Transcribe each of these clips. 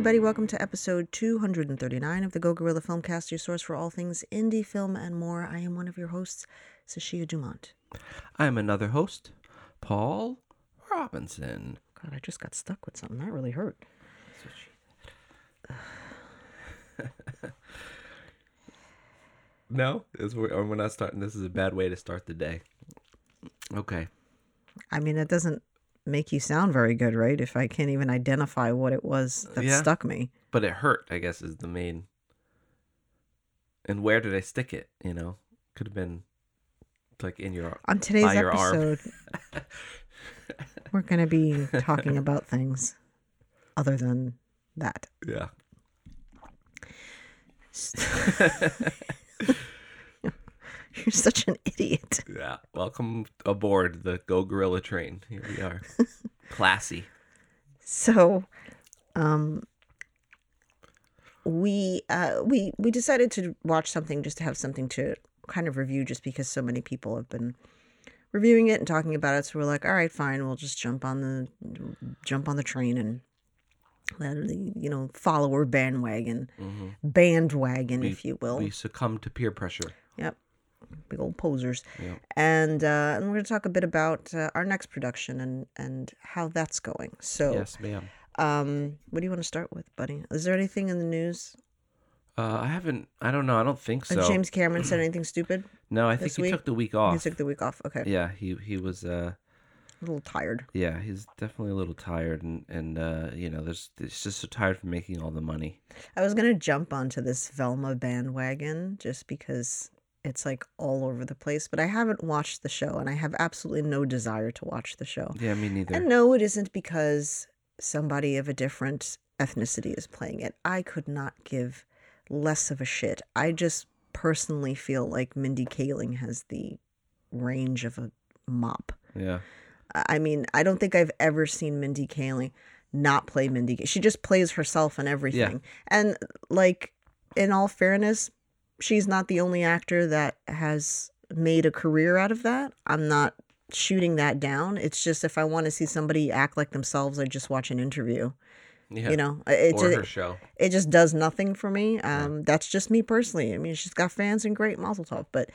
everybody. Welcome to episode 239 of the Go Gorilla Filmcast, your source for all things indie film and more. I am one of your hosts, Sashia Dumont. I am another host, Paul Robinson. God, I just got stuck with something. That really hurt. That's what she said. No, we're not starting. This is a bad way to start the day. Okay. I mean, it doesn't make you sound very good, right? If I can't even identify what it was that stuck me. But it hurt, I guess, is the main. And where did I stick it? You know, could have been like in your arm. On today's episode, we're going to be talking about things other than that. Yeah. You're such an idiot. Yeah. Welcome aboard the Go Gorilla train. Here we are. Classy. So, we decided to watch something just to have something to kind of review, just because so many people have been reviewing it and talking about it. So we're like, all right, fine, we'll just jump on the train and follower bandwagon, if you will. We succumb to peer pressure. Yep. Big old posers. Yep. And we're going to talk a bit about our next production and how that's going. So, yes, ma'am. What do you want to start with, buddy? Is there anything in the news? I don't know. I don't think so. James Cameron said anything stupid? No, I think he took the week off. He took the week off. Okay. Yeah, he was a little tired. Yeah, he's definitely a little tired, and it's just so tired from making all the money. I was gonna jump onto this Velma bandwagon just because it's like all over the place, but I haven't watched the show, and I have absolutely no desire to watch the show. Yeah, me neither. And no, it isn't because somebody of a different ethnicity is playing it. I could not give less of a shit. I just personally feel like Mindy Kaling has the range of a mop. Yeah. I mean, I don't think I've ever seen Mindy Kaling not play Mindy. She just plays herself and everything. Yeah. And like, in all fairness, she's not the only actor that has made a career out of that. I'm not shooting that down. It's just if I want to see somebody act like themselves, I just watch an interview. Yeah. You know, her show. It just does nothing for me. Yeah. That's just me personally. I mean, she's got fans and great Mazel Tov, but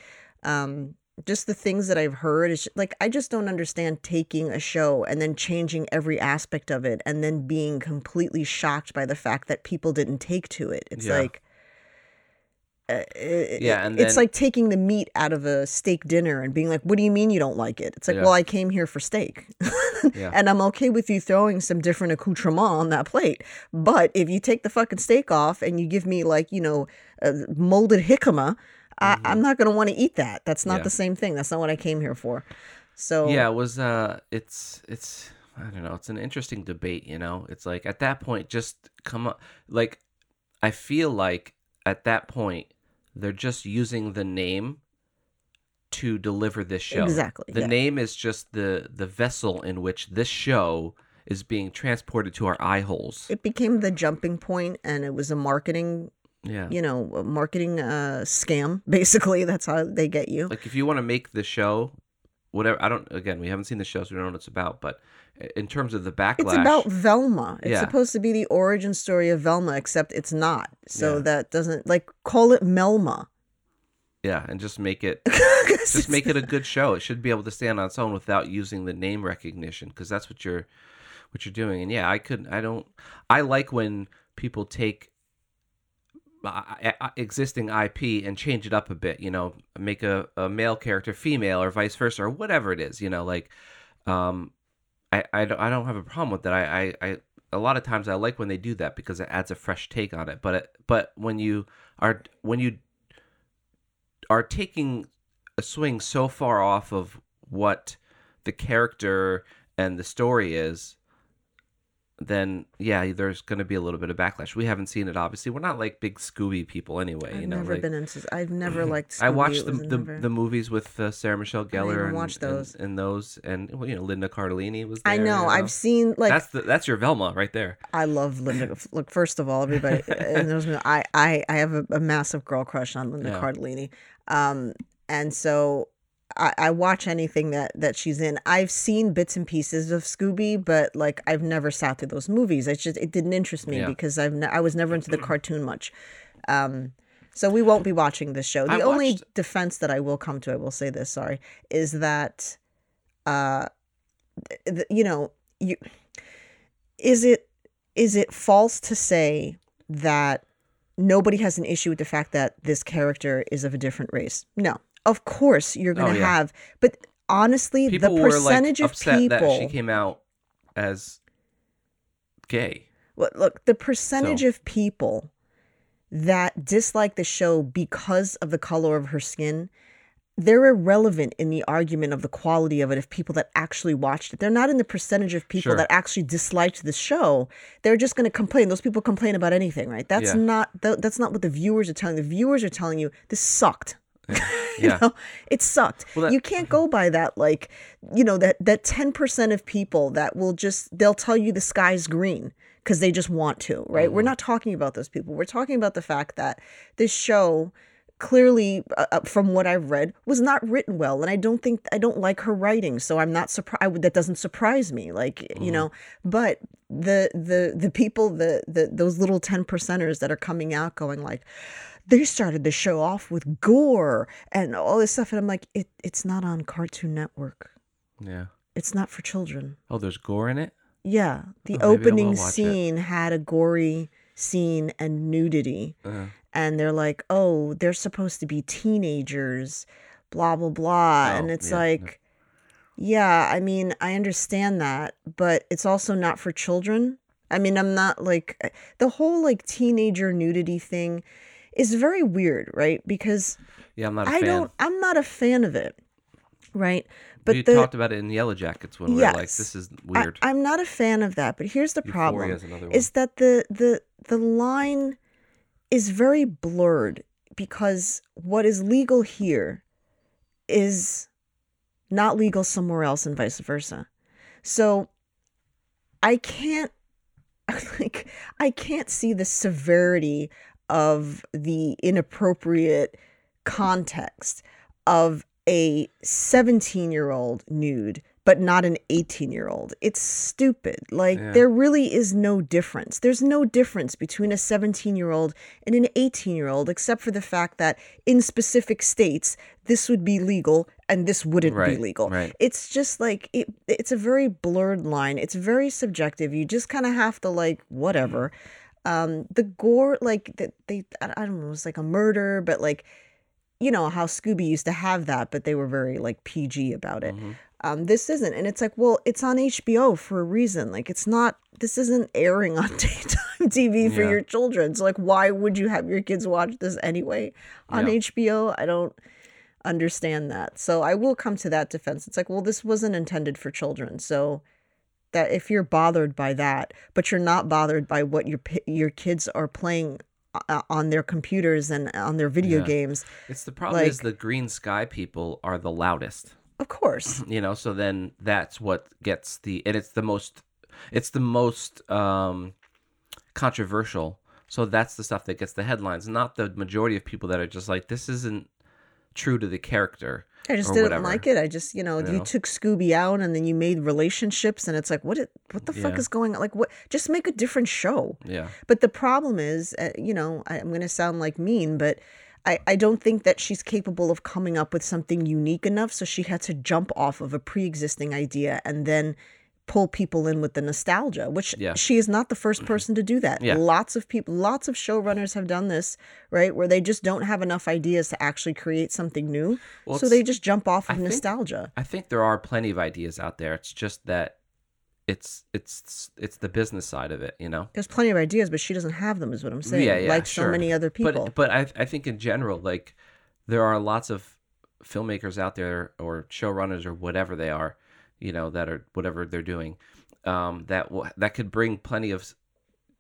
just the things that I've heard is like, I just don't understand taking a show and then changing every aspect of it and then being completely shocked by the fact that people didn't take to it. It's like, it's like taking the meat out of a steak dinner and being like, what do you mean you don't like it? It's like, well, I came here for steak and I'm okay with you throwing some different accoutrement on that plate. But if you take the fucking steak off and you give me like, molded jicama, I'm not going to want to eat that. That's not the same thing. That's not what I came here for. So yeah, it was it's I don't know. It's an interesting debate, you know. It's like at that point just come up, like I feel like at that point they're just using the name to deliver this show. Exactly. The name is just the vessel in which this show is being transported to our eye holes. It became the jumping point and it was a marketing scam, basically. That's how they get you. Like, if you want to make the show, whatever, we haven't seen the show, so we don't know what it's about, but in terms of the backlash. It's about Velma. It's supposed to be the origin story of Velma, except it's not. So that doesn't, like, call it Melma. Yeah, and just make it, a good show. It should be able to stand on its own without using the name recognition, because that's what you're doing. And yeah, I like when people take existing IP and change it up a bit, make a male character female or vice versa or whatever it is, I don't have a problem with that. I a lot of times I like when they do that because it adds a fresh take on it, but when you are taking a swing so far off of what the character and the story is, then there's going to be a little bit of backlash. We haven't seen it, obviously. We're not like big Scooby people anyway. I've never liked Scooby. I watched the movies with Sarah Michelle Gellar and Linda Cardellini was there. I know. I've seen like that's your Velma right there. I love Linda. Look, first of all, everybody I have a massive girl crush on Linda Cardellini. And so I watch anything that she's in. I've seen bits and pieces of Scooby, but like I've never sat through those movies. It didn't interest me because I was never into the cartoon much. So we won't be watching this show. The only defense that I will come to, I will say this, sorry, is that, is it false to say that nobody has an issue with the fact that this character is of a different race? No. Of course you're going to have, but honestly, people the percentage were, like, upset of people that she came out as gay. Well, look, the percentage of people that dislike the show because of the color of her skin, they're irrelevant in the argument of the quality of it. If people that actually watched it, they're not in the percentage of people that actually disliked the show. They're just going to complain. Those people complain about anything, right? That's not what the viewers are telling. The viewers are telling you this sucked. You know, it sucked. Well, you can't go by that, like, you know, that 10% of people that will just, they'll tell you the sky's green because they just want to, right? Mm-hmm. We're not talking about those people. We're talking about the fact that this show clearly, from what I've read, was not written well, and I don't like her writing, so I'm not surprised. That doesn't surprise me, like, you know. But the people, those little 10%ers that are coming out going like, they started the show off with gore and all this stuff. And I'm like, it's not on Cartoon Network. Yeah. It's not for children. Oh, there's gore in it? Yeah. The opening scene had a gory scene and nudity. Uh-huh. And they're like, oh, they're supposed to be teenagers, blah, blah, blah. Oh, and it's like, I mean, I understand that, but it's also not for children. I mean, I'm not like the whole like teenager nudity thing. It's very weird, right? Because I'm not a fan of it, right? But we talked about it in Yellowjackets when we were like, this is weird. I'm not a fan of that, but here's the problem. Euphoria is another one. Is that the line is very blurred because what is legal here is not legal somewhere else and vice versa. So I can't see the severity of the inappropriate context of a 17-year-old nude, but not an 18-year-old. It's stupid. Like, there really is no difference. There's no difference between a 17-year-old and an 18-year-old, except for the fact that in specific states, this would be legal and this wouldn't be legal. Right. It's just like, it's a very blurred line. It's very subjective. You just kind of have to, like, whatever. The gore, like, I don't know, it was like a murder, but like, you know, how Scooby used to have that, but they were very like PG about it. Mm-hmm. This isn't. And it's like, well, it's on HBO for a reason. Like, it's not, this isn't airing on daytime TV for your children. So like, why would you have your kids watch this anyway on HBO? I don't understand that. So I will come to that defense. It's like, well, this wasn't intended for children. So that if you're bothered by that, but you're not bothered by what your kids are playing on their computers and on their video games. It's the problem, like, is the green sky people are the loudest. Of course. You know, so then that's what gets and it's the most controversial. So that's the stuff that gets the headlines, not the majority of people that are just like, this isn't true to the character. I just didn't like it. I just, you took Scooby out and then you made relationships, and it's like, what the fuck is going on? Like, what? Just make a different show. Yeah. But the problem is, I'm going to sound like mean, but I don't think that she's capable of coming up with something unique enough. So she had to jump off of a pre-existing idea and then pull people in with the nostalgia, which she is not the first person to do that. Yeah. Lots of people, lots of showrunners have done this, right? Where they just don't have enough ideas to actually create something new. Well, so they just jump off of nostalgia. I think there are plenty of ideas out there. It's just that it's the business side of it, you know? There's plenty of ideas, but she doesn't have them is what I'm saying. Yeah, like so many other people. But I think in general, like, there are lots of filmmakers out there or showrunners or whatever they are, you know, that are whatever they're doing, that could bring plenty of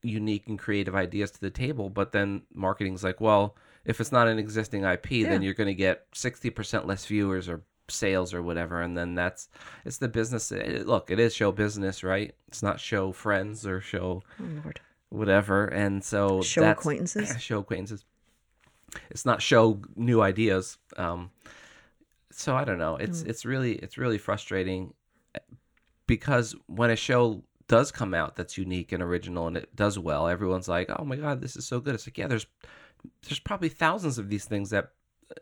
unique and creative ideas to the table. But then marketing's like, well, if it's not an existing IP, then you're going to get 60% less viewers or sales or whatever. And then it's the business. Look, it is show business, right? It's not show friends or show whatever. And so show acquaintances. It's not show new ideas. So I don't know. It's really frustrating, because when a show does come out that's unique and original and it does well, everyone's like, "Oh my God, this is so good." It's like, yeah, there's probably thousands of these things that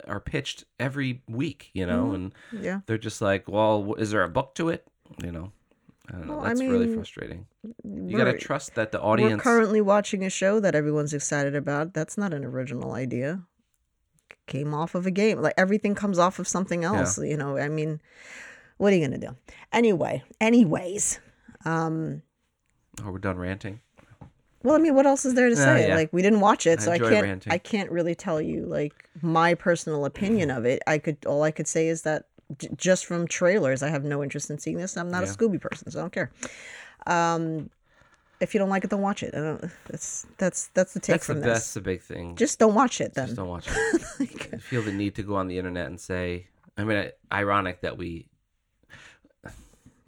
are pitched every week, you know, and yeah, they're just like, "Well, is there a book to it?" You know, I don't know. Well, that's really frustrating. You got to trust that the audience. We're currently watching a show that everyone's excited about. That's not an original idea. Came off of a game. Like, everything comes off of something else. Yeah. You know, I mean, what are you going to do? Anyways. Oh, we're done ranting. Well, I mean, what else is there to say? Yeah. Like, we didn't watch it, so I can't. Ranting. I can't really tell you like my personal opinion of it. All I could say is that just from trailers, I have no interest in seeing this. I'm not a Scooby person, so I don't care. If you don't like it, don't watch it. That's the take from this. That's the big thing. Just don't watch it, then. Just don't watch it. Like, I feel the need to go on the internet and say. I mean, ironic that we.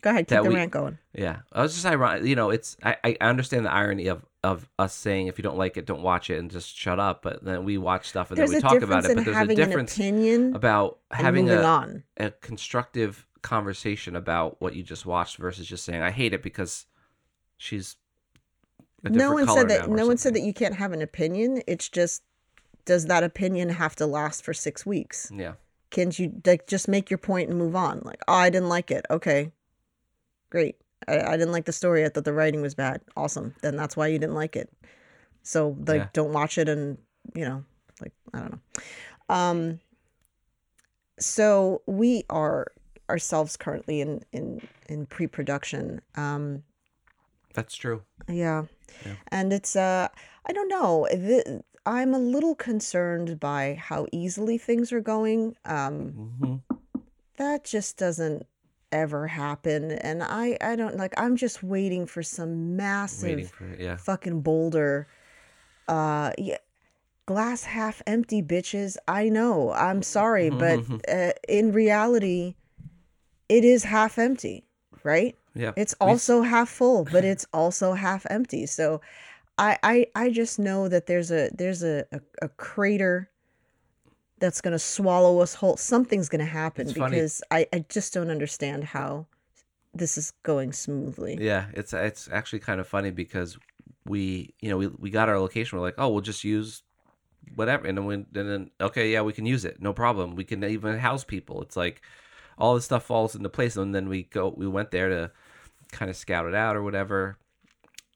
Go ahead, keep the rant going. Yeah, I was just ironic. You know, it's I understand the irony of us saying if you don't like it, don't watch it and just shut up. But then we watch stuff and then we talk about it. But there's a difference about having a constructive conversation about what you just watched versus just saying I hate it because she's. No one said that you can't have an opinion. It's just, does that opinion have to last for 6 weeks? Yeah. Can you just make your point and move on? Like, oh, I didn't like it. Okay, great. I didn't like the story. I thought the writing was bad. Awesome. Then that's why you didn't like it. So don't watch it, and you know, like, I don't know. So we are ourselves currently in pre-production. That's true. Yeah. And it's, I don't know. I'm a little concerned by how easily things are going. That just doesn't ever happen. And I don't, like, I'm just waiting for some massive fucking boulder. Glass half empty, bitches. I know. I'm sorry. But in reality, it is half empty, right? Yeah, it's also half full, but it's also half empty. So I just know that there's a crater that's going to swallow us whole. Something's going to happen because I just don't understand how this is going smoothly. Yeah, it's actually kind of funny because we got our location. We're like, oh, we'll just use whatever. And then we can use it. No problem. We can even house people. It's like all this stuff falls into place. And then we went there to kind of scout it out or whatever,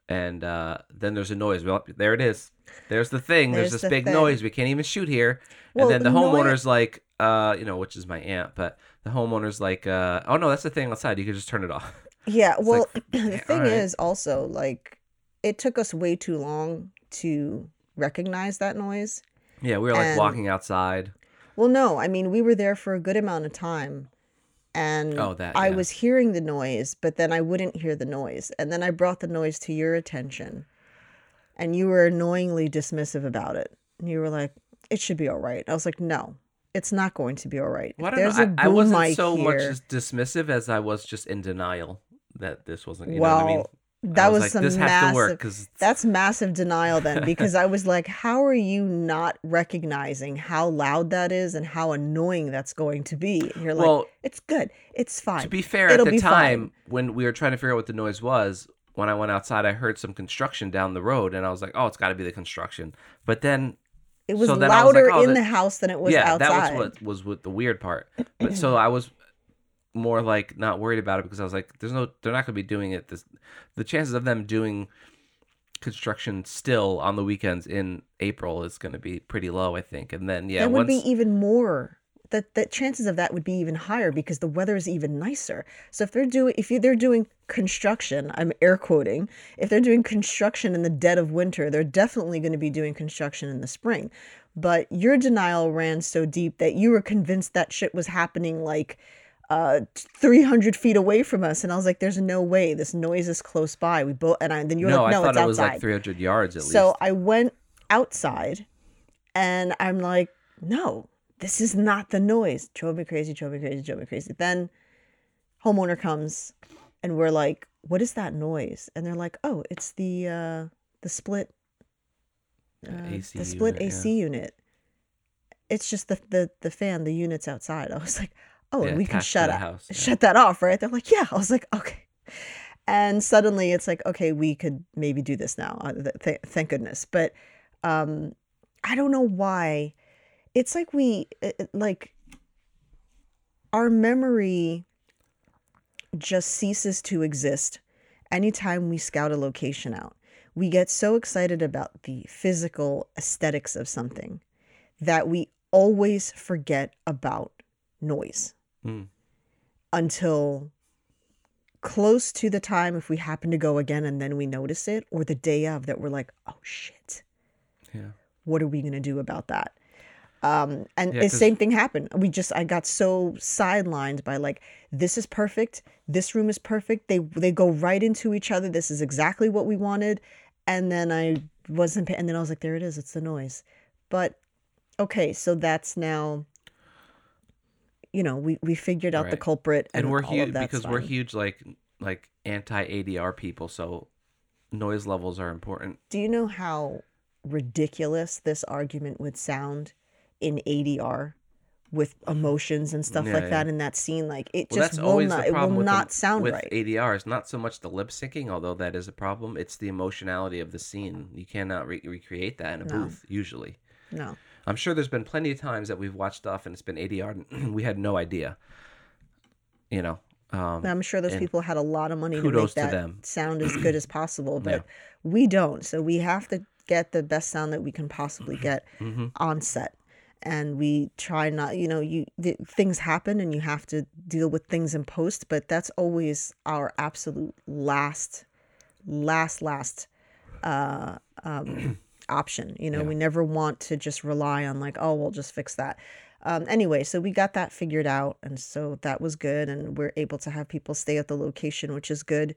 and then there's a noise. Well, there it is. There's the thing. There's this big noise. We can't even shoot here. Well, and then the homeowner's like, which is my aunt, but the homeowner's like, oh no, that's the thing outside. You can just turn it off. Yeah. Well, like, the thing is also, like, it took us way too long to recognize that noise. Yeah, we were like walking outside. Well, no, I mean, we were there for a good amount of time. And I was hearing the noise, but then I wouldn't hear the noise. And then I brought the noise to your attention, and you were annoyingly dismissive about it. And you were like, it should be all right. I was like, no, it's not going to be all right. Well, I wasn't so much as dismissive as I was just in denial that this wasn't, you know what I mean? That was some massive. That's massive denial then, because I was like, "How are you not recognizing how loud that is and how annoying that's going to be?" And you're like, well, "It's good, it's fine." To be fair, at the time when we were trying to figure out what the noise was, when I went outside, I heard some construction down the road, and I was like, "Oh, it's got to be the construction." But then it was louder in the house than it was outside. Yeah, that was what the weird part. But so I was more like not worried about it because I was like, they're not gonna be doing it. The chances of them doing construction still on the weekends in April is gonna be pretty low, I think. And then that would be even more. The chances of that would be even higher because the weather is even nicer. So if they're doing construction, I'm air quoting, if they're doing construction in the dead of winter, they're definitely going to be doing construction in the spring. But your denial ran so deep that you were convinced that shit was happening like 300 feet away from us, and I was like, "There's no way. This noise is close by." Then you were like, "No, it's outside." No, I thought it was like 300 yards at least. So I went outside, and I'm like, "No, this is not the noise." Drove me crazy. Then homeowner comes, and we're like, "What is that noise?" And they're like, "Oh, it's the split AC unit. It's just the fan. The unit's outside." I was like, oh, yeah, and we can shut that off, right? They're like, yeah. I was like, okay. And suddenly it's like, okay, we could maybe do this now. Thank goodness. But I don't know why. It's like our memory just ceases to exist anytime we scout a location out. We get so excited about the physical aesthetics of something that we always forget about noise until close to the time, if we happen to go again and then we notice it, or the day of that we're like, oh shit, yeah, what are we going to do about that? The same thing happened. I got so sidelined by like, this is perfect. This room is perfect. They go right into each other. This is exactly what we wanted. And then I was like, there it is. It's the noise. But okay. So that's now, we figured out right. The culprit. And we're huge because we're huge, like anti-ADR people. So noise levels are important. Do you know how ridiculous this argument would sound in ADR with emotions and stuff that in that scene? Like it will not sound right. With ADR, it's not so much the lip syncing, although that is a problem. It's the emotionality of the scene. You cannot recreate that in a booth usually. No. I'm sure there's been plenty of times that we've watched stuff and it's been ADR and we had no idea, I'm sure those people had a lot of money to make that sound as good as possible, but we don't. So we have to get the best sound that we can possibly get on set. And we try not, things happen and you have to deal with things in post, but that's always our absolute last option. We never want to just rely on like, oh, we'll just fix that. Anyway, so we got that figured out. And so that was good. And we're able to have people stay at the location, which is good.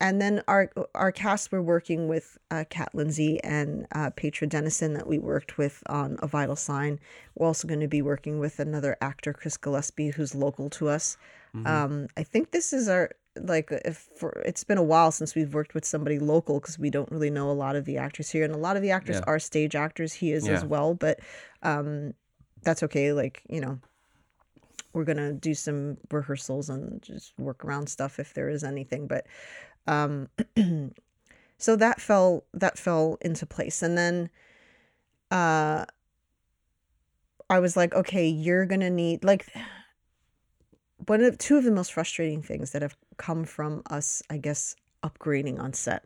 And then our cast were working with Kat Lindsay and Petra Dennison that we worked with on A Vital Sign. We're also going to be working with another actor, Chris Gillespie, who's local to us. Mm-hmm. I think this is it's been a while since we've worked with somebody local because we don't really know a lot of the actors here. And a lot of the actors are stage actors. He is as well, but that's okay. We're going to do some rehearsals and just work around stuff if there is anything, but... so that fell into place. And then, I was like, okay, you're going to need two of the most frustrating things that have come from us, I guess, upgrading on set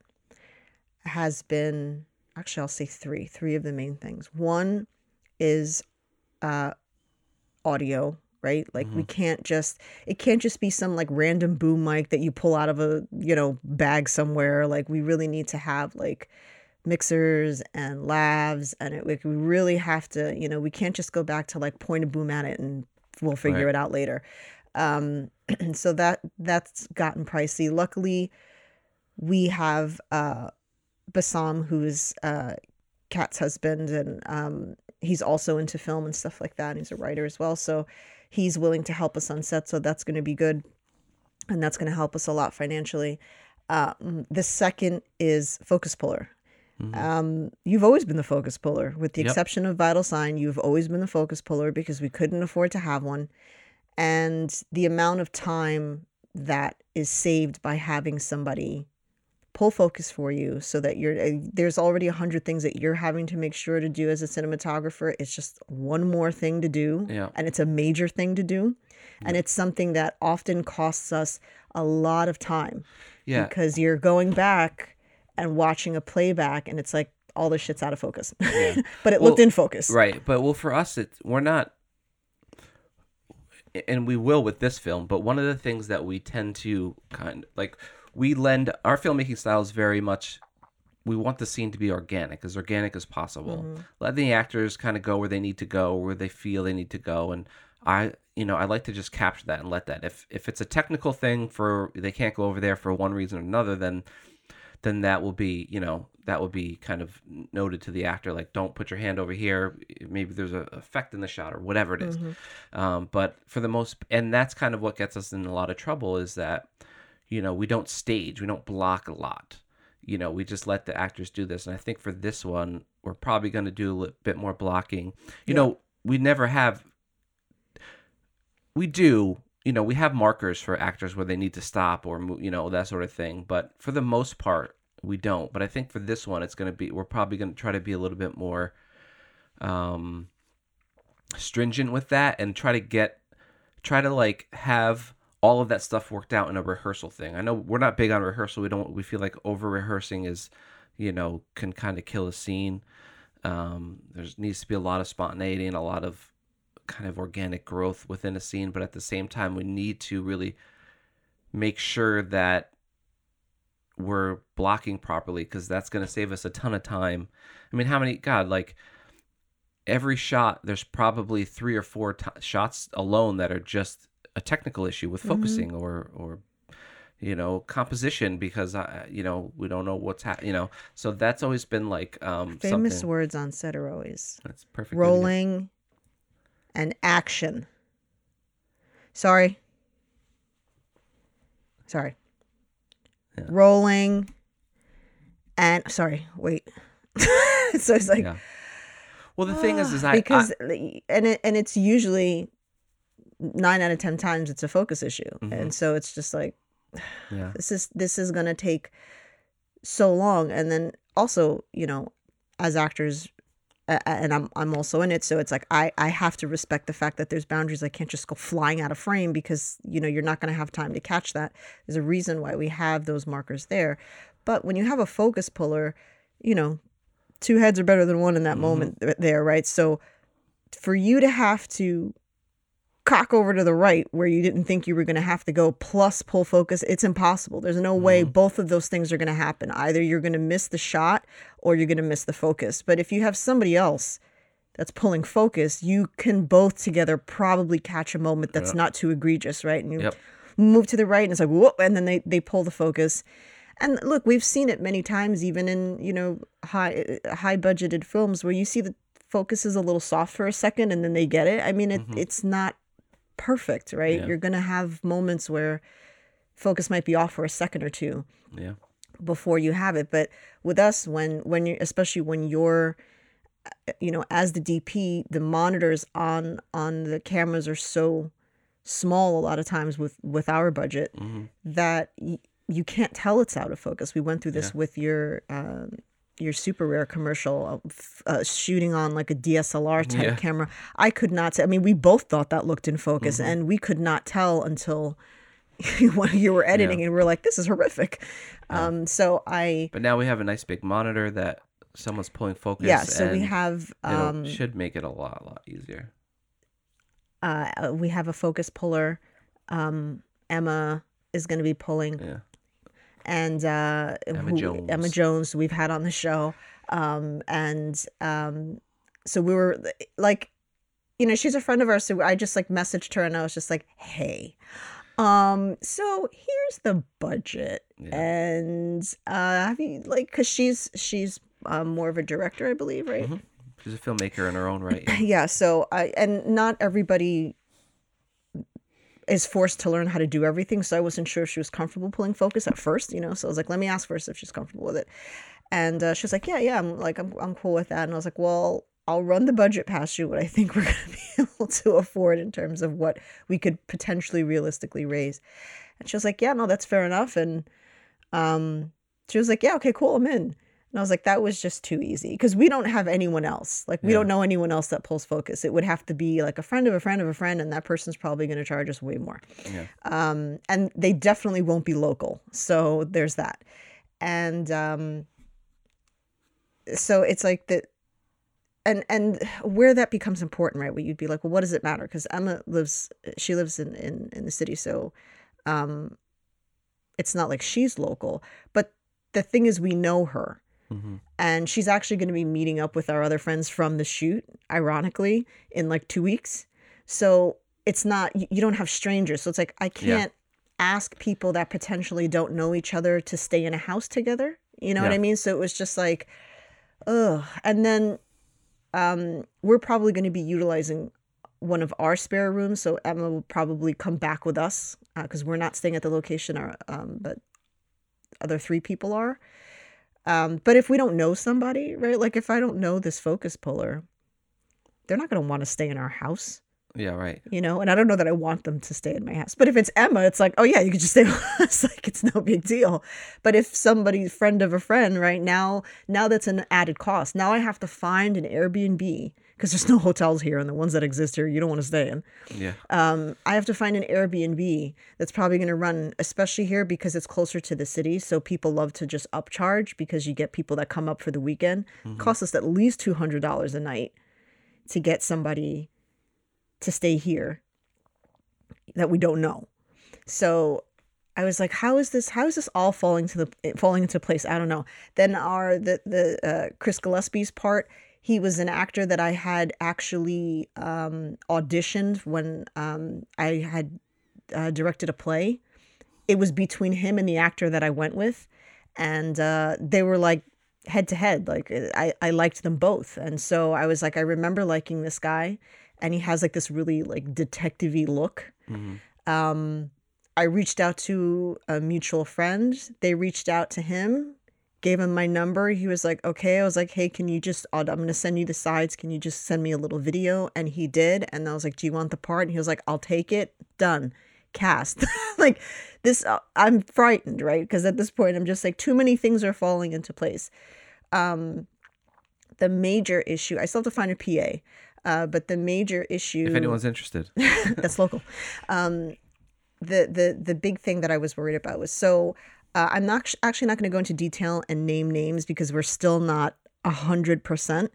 has been, actually, I'll say three of the main things. One is, audio. Right? We can't just, it can't just be some like random boom mic that you pull out of a, bag somewhere. Like we really need to have like mixers and lavs and we really have to, we can't just go back to like point a boom at it and we'll figure it out later. So that's gotten pricey. Luckily we have Bassam, who's Kat's husband, and he's also into film and stuff like that. And he's a writer as well. So he's willing to help us on set, so that's going to be good, and that's going to help us a lot financially. The second is focus puller. Mm-hmm. You've always been the focus puller, with the exception of Vital Sign. You've always been the focus puller because we couldn't afford to have one, and the amount of time that is saved by having somebody pull focus for you, so that there's already 100 things that you're having to make sure to do as a cinematographer. It's just one more thing to do, and it's a major thing to do, and it's something that often costs us a lot of time, because you're going back and watching a playback, and it's like all this shit's out of focus, but it looked in focus, right? But for us, we're not, and we will with this film. But one of the things that we tend to kind of like. We lend our filmmaking style is very much, we want the scene to be organic as possible. Mm-hmm. Let the actors kind of go where they need to go, where they feel they need to go. And I like to just capture that and let that. If it's a technical thing they can't go over there for one reason or another, then that will be, that will be kind of noted to the actor, like, don't put your hand over here. Maybe there's an effect in the shot or whatever it is. Mm-hmm. But for the most, and that's kind of what gets us in a lot of trouble is that, we don't stage, we don't block a lot. We just let the actors do this. And I think for this one, we're probably going to do a bit more blocking. We never have we do, you know, we have markers for actors where they need to stop or, you know, that sort of thing. But for the most part, we don't. But I think for this one, it's going to be, we're probably going to try to be a little bit more stringent with that and try to have all of that stuff worked out in a rehearsal thing. I know we're not big on rehearsal. We feel like over-rehearsing is, you know, can kind of kill a scene. There needs to be a lot of spontaneity and a lot of kind of organic growth within a scene, but at the same time, we need to really make sure that we're blocking properly, because that's going to save us a ton of time. I mean, every shot, there's probably 3 or 4 shots alone that are just a technical issue with focusing or you know, composition, because you know, we don't know what's happening, you know. So that's always been like famous something. Words on set are always, that's perfect, rolling idea. And action. Sorry. Yeah. Rolling and... Sorry, wait. So it's like... Yeah. Well, the thing is I... Because... And it's usually 9 out of 10 times it's a focus issue. Mm-hmm. And so it's just like... Yeah. This is going to take so long. And then also, you know, as actors... and I'm also in it, so it's like I have to respect the fact that there's boundaries. I can't just go flying out of frame, because you know you're not going to have time to catch that. There's a reason why we have those markers there. But when you have a focus puller, you know, 2 heads are better than 1 in that moment there, right? So for you to have to cock over to the right where you didn't think you were going to have to go, plus pull focus, it's impossible. There's no way both of those things are going to happen. Either you're going to miss the shot or you're going to miss the focus. But if you have somebody else that's pulling focus, you can both together probably catch a moment that's not too egregious, right? And you move to the right and it's like, whoop, and then they pull the focus. And look, we've seen it many times, even in, you know, high budgeted films where you see the focus is a little soft for a second and then they get it. I mean, it's not perfect, right? Yeah. You're gonna have moments where focus might be off for a second or two before you have it. But with us, when you, especially when you're, you know, as the DP, the monitors on the cameras are so small a lot of times with our budget that you can't tell it's out of focus. We went through this with your super rare commercial of, shooting on like a DSLR type camera. I could not say, I mean, we both thought that looked in focus and we could not tell until when you were editing and we're like, this is horrific. But now we have a nice big monitor that someone's pulling focus. Yeah. So we have, it should make it a lot easier. We have a focus puller. Emma is going to be pulling and Emma Jones we've had on the show, so we were like, you know, she's a friend of ours, so I just like messaged her and I was just like, hey, so here's the budget and have you, like, because she's more of a director, I believe, right? She's a filmmaker in her own right. So I, and not everybody is forced to learn how to do everything. So I wasn't sure if she was comfortable pulling focus at first, you know? So I was like, let me ask first if she's comfortable with it. And she was like, yeah. I'm like, I'm cool with that. And I was like, well, I'll run the budget past you, what I think we're going to be able to afford in terms of what we could potentially realistically raise. And she was like, yeah, no, that's fair enough. And she was like, yeah, okay, cool, I'm in. And I was like, that was just too easy, because we don't have anyone else. Like, we don't know anyone else that pulls focus. It would have to be like a friend of a friend of a friend, and that person's probably going to charge us way more. Yeah. And they definitely won't be local. So there's that. And so it's like that. And where that becomes important, right? Where you'd be like, well, what does it matter? Because Emma lives in the city. So it's not like she's local. But the thing is, we know her. And she's actually going to be meeting up with our other friends from the shoot, ironically, in like 2 weeks. So it's not, you don't have strangers. So it's like, I can't ask people that potentially don't know each other to stay in a house together. You know what I mean? So it was just like, ugh. And then we're probably going to be utilizing one of our spare rooms. So Emma will probably come back with us because we're not staying at the location, but other 3 people are. But if we don't know somebody, right? Like if I don't know this focus puller, they're not going to want to stay in our house. Yeah, right. You know, and I don't know that I want them to stay in my house. But if it's Emma, it's like, oh, yeah, you could just stay with us. Like, it's no big deal. But if somebody, friend of a friend, right now that's an added cost. Now I have to find an Airbnb because there's no hotels here. And the ones that exist here, you don't want to stay in. Yeah. I have to find an Airbnb that's probably going to run, especially here because it's closer to the city. So people love to just upcharge because you get people that come up for the weekend. Mm-hmm. It costs us at least $200 a night to get somebody to stay here that we don't know. So I was like, how is this all falling into place? I don't know. Then Chris Gillespie's part, he was an actor that I had actually auditioned when I had directed a play. It was between him and the actor that I went with, and they were like head to head. Like I liked them both, and so I was like, I remember liking this guy. And he has like this really like detective-y look. Mm-hmm. I reached out to a mutual friend. They reached out to him, gave him my number. He was like, okay. I was like, hey, I'm going to send you the sides. Can you just send me a little video? And he did. And I was like, do you want the part? And he was like, I'll take it. Done. Cast. Like this, I'm frightened, right? Because at this point, I'm just like, too many things are falling into place. The major issue, I still have to find a PA. But the major issue, if anyone's interested, that's local. The big thing that I was worried about was I'm not actually not going to go into detail and name names because we're still not 100%.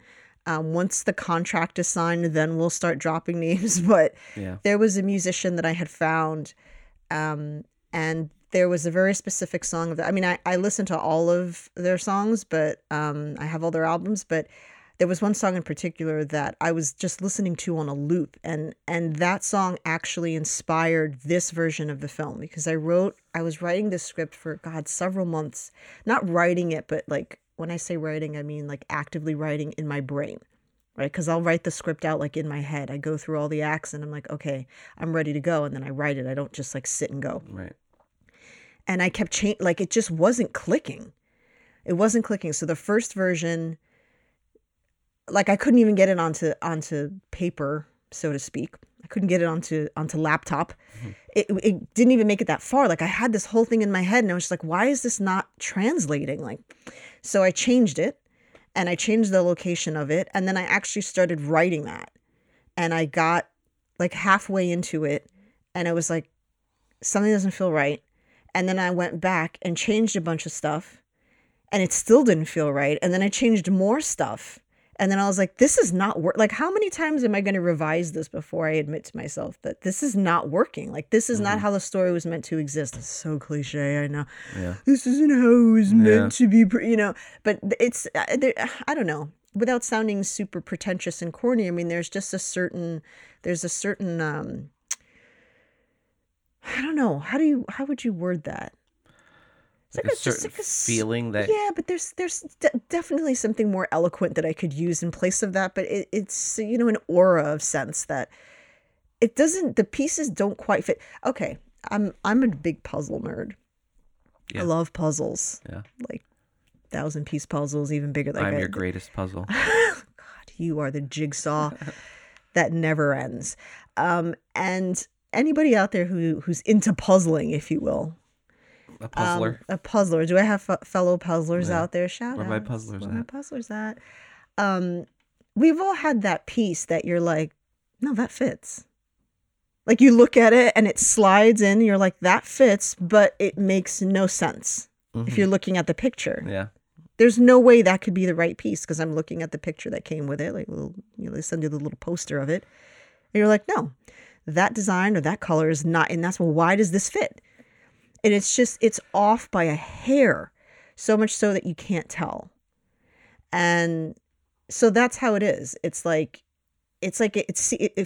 Once the contract is signed, then we'll start dropping names. But yeah. There was a musician that I had found, and there was a very specific song of that. I mean, I listen to all of their songs, but I have all their albums, but. There was one song in particular that I was just listening to on a loop, and that song actually inspired this version of the film because I was writing this script for, God, several months. Not writing it, but like when I say writing, I mean like actively writing in my brain, right? Because I'll write the script out like in my head. I go through all the acts and I'm like, okay, I'm ready to go. And then I write it. I don't just like sit and go. Right. And I kept like it just wasn't clicking. It wasn't clicking. So the first version... Like I couldn't even get it onto paper, so to speak. I couldn't get it onto laptop. Mm-hmm. It didn't even make it that far. Like I had this whole thing in my head and I was just like, why is this not translating? Like, so I changed it and I changed the location of it. And then I actually started writing that and I got like halfway into it and I was like, something doesn't feel right. And then I went back and changed a bunch of stuff and it still didn't feel right. And then I changed more stuff. And then I was like, this is not working. Like, how many times am I going to revise this before I admit to myself that this is not working? Like, this is not how the story was meant to exist. It's so cliche, I know. Yeah. This isn't how it was meant to be, you know. But it's, I don't know. Without sounding super pretentious and corny, I mean, there's just a certain, I don't know. How would you word that? It's like a certain feeling that... Yeah, but there's definitely something more eloquent that I could use in place of that. But it's, you know, an aura of sense that it doesn't... The pieces don't quite fit. Okay, I'm a big puzzle nerd. Yeah. I love puzzles. Yeah. Like 1,000-piece puzzles, even bigger than that. I'm your greatest puzzle. God, you are the jigsaw that never ends. And anybody out there who's into puzzling, if you will... A puzzler. A puzzler. Do I have fellow puzzlers out there? Shout out. Where my puzzlers at? We've all had that piece that you're like, no, that fits. Like you look at it and it slides in. And you're like, that fits, but it makes no sense if you're looking at the picture. Yeah. There's no way that could be the right piece because I'm looking at the picture that came with it. Like, well, you know, they send you the little poster of it. And you're like, no, that design or that color is not. And that's, well, why does this fit? And it's just, it's off by a hair, so much so that you can't tell. And so that's how it is. It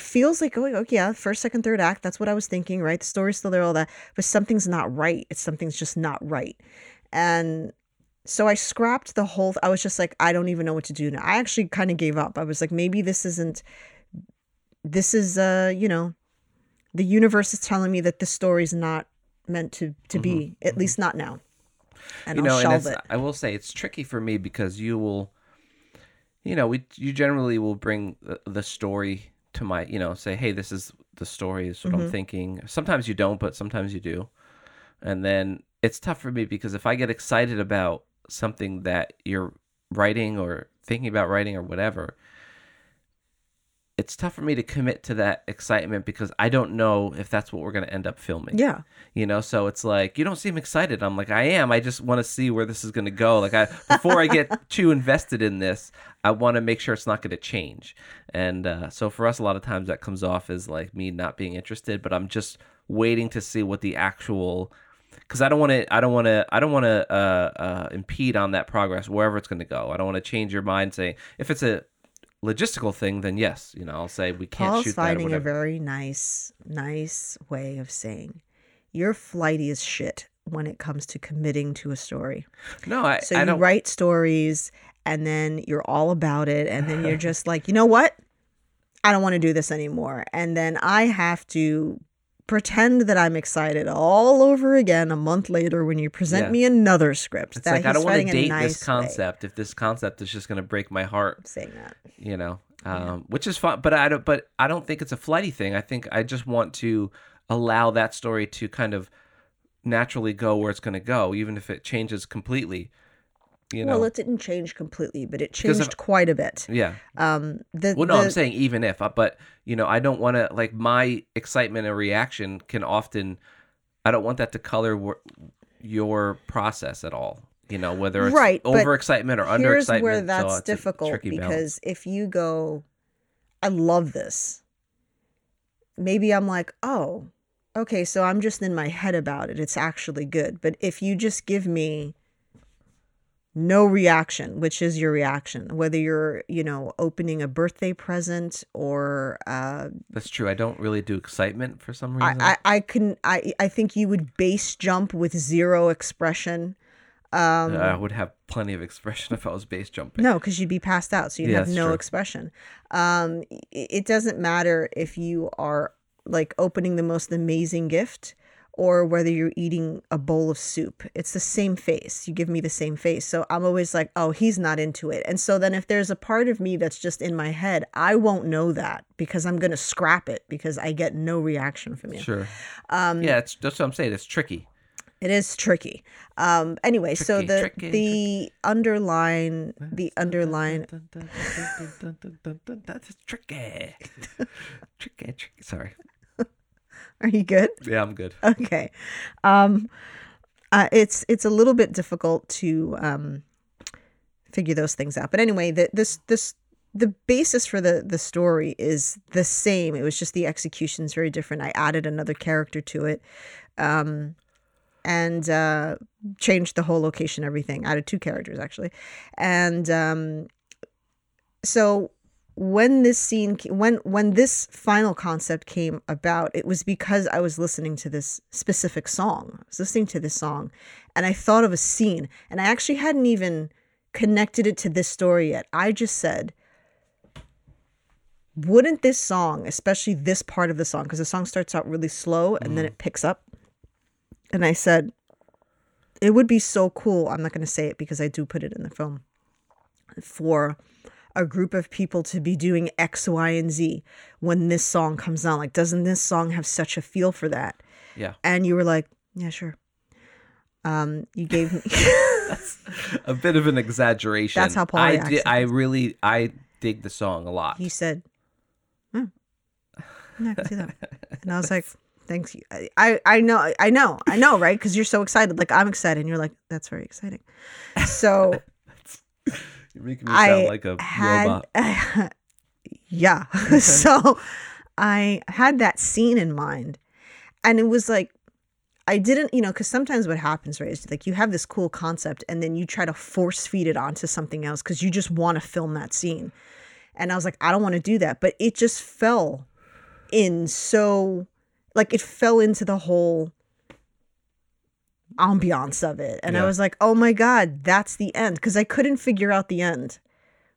feels like, oh, yeah, first, second, third act. That's what I was thinking, right? The story's still there, all that. But something's not right. Something's just not right. And so I scrapped the whole, I was just like, I don't even know what to do now. I actually kind of gave up. I was like, maybe this is the universe is telling me that this story's not meant to be, at least not now. And you know, I'll shelve it. I will say it's tricky for me because you generally will bring the story to my, you know, say, hey, this is the story, this is what I'm thinking. Sometimes you don't, but sometimes you do. And then it's tough for me because if I get excited about something that you're writing or thinking about writing or whatever, it's tough for me to commit to that excitement because I don't know if that's what we're going to end up filming. Yeah. You know, so it's like, you don't seem excited. I'm like, I am. I just want to see where this is going to go. Like, before I get too invested in this, I want to make sure it's not going to change. And so for us, a lot of times that comes off as like me not being interested, but I'm just waiting to see what the actual, because I don't want to impede on that progress wherever it's going to go. I don't want to change your mind saying, if it's a logistical thing, then yes, you know, I'll say we can't Paul's shoot that. Paul's finding a very nice way of saying you're flighty as shit when it comes to committing to a story. No, I don't write stories and then you're all about it and then you're just like, you know what? I don't want to do this anymore. And then I have to pretend that I'm excited all over again a month later when you present me another script. It's that like, I don't want to date this concept if this concept is just going to break my heart. I'm saying that, you know, which is fun, but I don't think it's a flighty thing. I think I just want to allow that story to kind of naturally go where it's going to go, even if it changes completely. You know? Well, it didn't change completely, but it changed quite a bit. Yeah. I'm saying even if, but you know, I don't want to, like, my excitement and reaction can often, I don't want that to color your process at all. You know, whether it's overexcitement or underexcitement. Here's where that's difficult because if you go, I love this. Maybe I'm like, oh, okay, so I'm just in my head about it. It's actually good. But if you just give me no reaction, which is your reaction, whether you're, you know, opening a birthday present or that's true. I don't really do excitement for some reason. I think you would base jump with zero expression. I would have plenty of expression if I was base jumping. No, because you'd be passed out, so you'd have no expression. It doesn't matter if you are like opening the most amazing gift or whether you're eating a bowl of soup. It's the same face. You give me the same face. So I'm always like, oh, he's not into it. And so then if there's a part of me that's just in my head, I won't know that because I'm going to scrap it because I get no reaction from you. Sure. That's what I'm saying. It's tricky. It is tricky. Anyway, tricky, so the underline, That's tricky. Tricky. Sorry. Are you good? Yeah, I'm good. Okay. It's a little bit difficult to figure those things out. But anyway, the basis for the story is the same. It was just the execution's very different. I added another character to it and changed the whole location, everything. Added two characters, actually. And so when this final concept came about, it was because I was listening to this specific song. I was listening to this song and I thought of a scene, and I actually hadn't even connected it to this story yet. I just said, wouldn't this song, especially this part of the song, because the song starts out really slow and then it picks up. And I said, it would be so cool. I'm not going to say it because I do put it in the film for a group of people to be doing X, Y, and Z when this song comes on. Like, doesn't this song have such a feel for that? Yeah. And you were like, yeah, sure. You gave me that's a bit of an exaggeration. That's how Paul reacts. I dig the song a lot. He said, no, I can see that. And I was like, thanks. I know, right? Because you're so excited. Like, I'm excited. And you're like, that's very exciting. So you're making me sound like a robot. Yeah. So I had that scene in mind. And it was like, I didn't, you know, because sometimes what happens, right, is like you have this cool concept and then you try to force feed it onto something else because you just want to film that scene. And I was like, I don't want to do that. But it just fell in so, like, it fell into the whole ambiance of it. And I was like, oh my God, that's the end. Because I couldn't figure out the end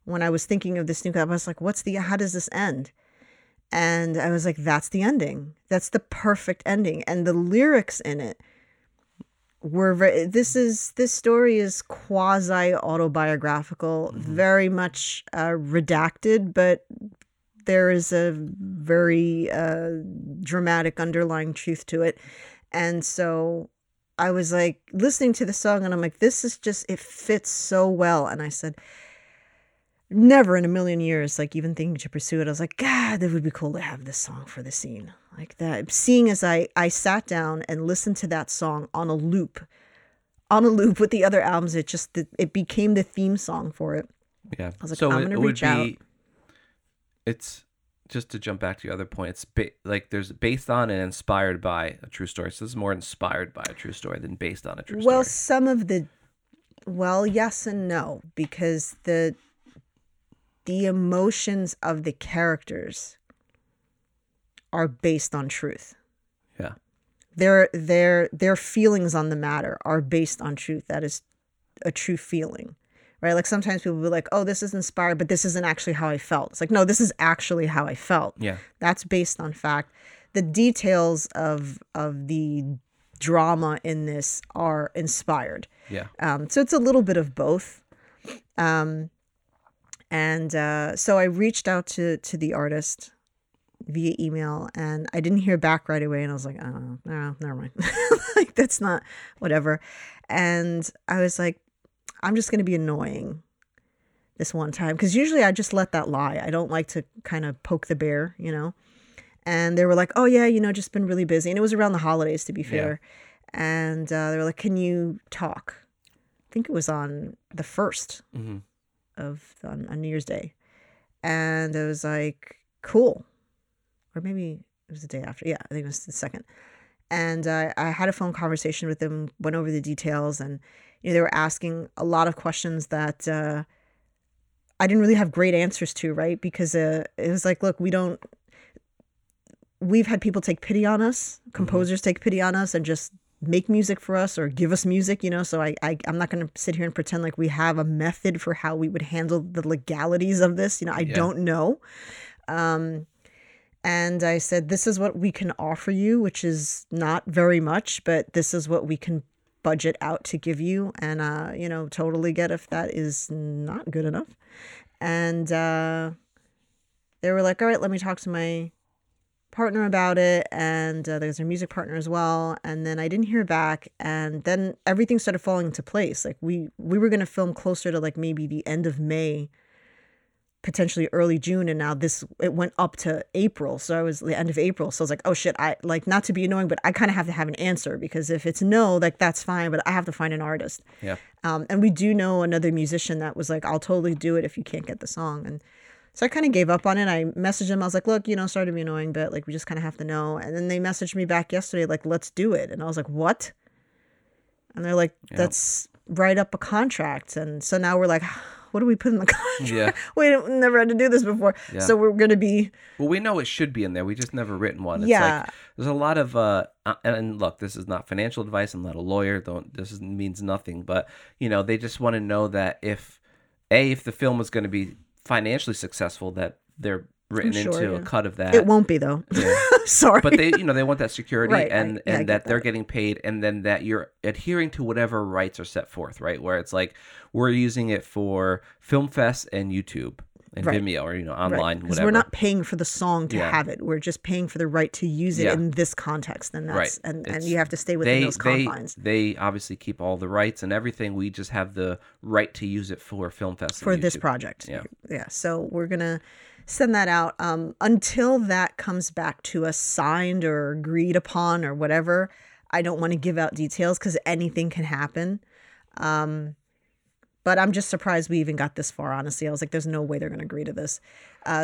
when I was thinking of this new club. I was like, how does this end? And I was like, that's the ending. That's the perfect ending. And the lyrics in it were this story is quasi autobiographical, very much redacted, but there is a very dramatic underlying truth to it. And so I was like listening to the song and I'm like, this is just, it fits so well. And I said, never in a million years, like even thinking to pursue it, I was like, God, it would be cool to have this song for the scene like that. Seeing as I sat down and listened to that song on a loop with the other albums, it became the theme song for it. Yeah. I was like, so I'm going to reach out. It's just to jump back to your other point. It's like there's based on and inspired by a true story. So this is more inspired by a true story than based on a true story. Well, yes and no, because the emotions of the characters are based on truth. Yeah. Their feelings on the matter are based on truth. That is a true feeling, right? Like sometimes people will be like, oh, this is inspired, but this isn't actually how I felt. It's like, no, this is actually how I felt. Yeah. That's based on fact. The details of the drama in this are inspired. Yeah. So it's a little bit of both. So I reached out to the artist via email, and I didn't hear back right away. And I was like, oh, no, never mind. Like, that's not whatever. And I was like, I'm just going to be annoying this one time. Because usually I just let that lie. I don't like to kind of poke the bear, you know. And they were like, oh, yeah, just been really busy. And it was around the holidays, to be fair. Yeah. And they were like, can you talk? I think it was on the 1st. Mm-hmm. on New Year's Day. And I was like, cool. Or maybe it was the day after. Yeah, I think it was the 2nd. And I had a phone conversation with them, went over the details, and they were asking a lot of questions that I didn't really have great answers to, right? Because it was like, look, we've had people take pity on us, composers take pity on us and just make music for us or give us music, so I'm not going to sit here and pretend like we have a method for how we would handle the legalities of this. Don't know. And I said, this is what we can offer you, which is not very much, but this is what we can budget out to give you. And, totally get if that is not good enough. And they were like, all right, let me talk to my partner about it, and there's a music partner as well. And then I didn't hear back, and then everything started falling into place. Like we were going to film closer to like maybe the end of May, potentially early June, and now it went up to April. So I was the end of April, so I was like, oh shit, I like, not to be annoying, but I kind of have to have an answer, because if it's no, like that's fine, but I have to find an artist. Yeah. And we do know another musician that was like, I'll totally do it if you can't get the song. And so I kind of gave up on it. I messaged them. I was like, look, sorry to be annoying, but like, we just kind of have to know. And then they messaged me back yesterday, like, let's do it. And I was like, what? And they're like, let's write up a contract. And so now we're like, what do we put in the contract? Yeah. We never had to do this before. Yeah. So we're going to be. Well, we know it should be in there. We just never written one. It's like, there's a lot of, and look, this is not financial advice. I'm not a lawyer. This means nothing. But, they just want to know that if the film is going to be financially successful, that they're written into a cut of that. It won't be, though. Yeah. Sorry. But they they want that security, right, and that they're getting paid, and then that you're adhering to whatever rights are set forth, right? Where it's like, we're using it for Film Fest and YouTube and Vimeo, or online, whatever. Because we're not paying for the song to have it. We're just paying for the right to use it in this context, and that's and you have to stay within those confines. They obviously keep all the rights and everything. We just have the right to use it for Film Fest for this project. Yeah. So we're gonna send that out until that comes back to us signed or agreed upon or whatever. I don't want to give out details because anything can happen. But I'm just surprised we even got this far, honestly. I was like, there's no way they're going to agree to this.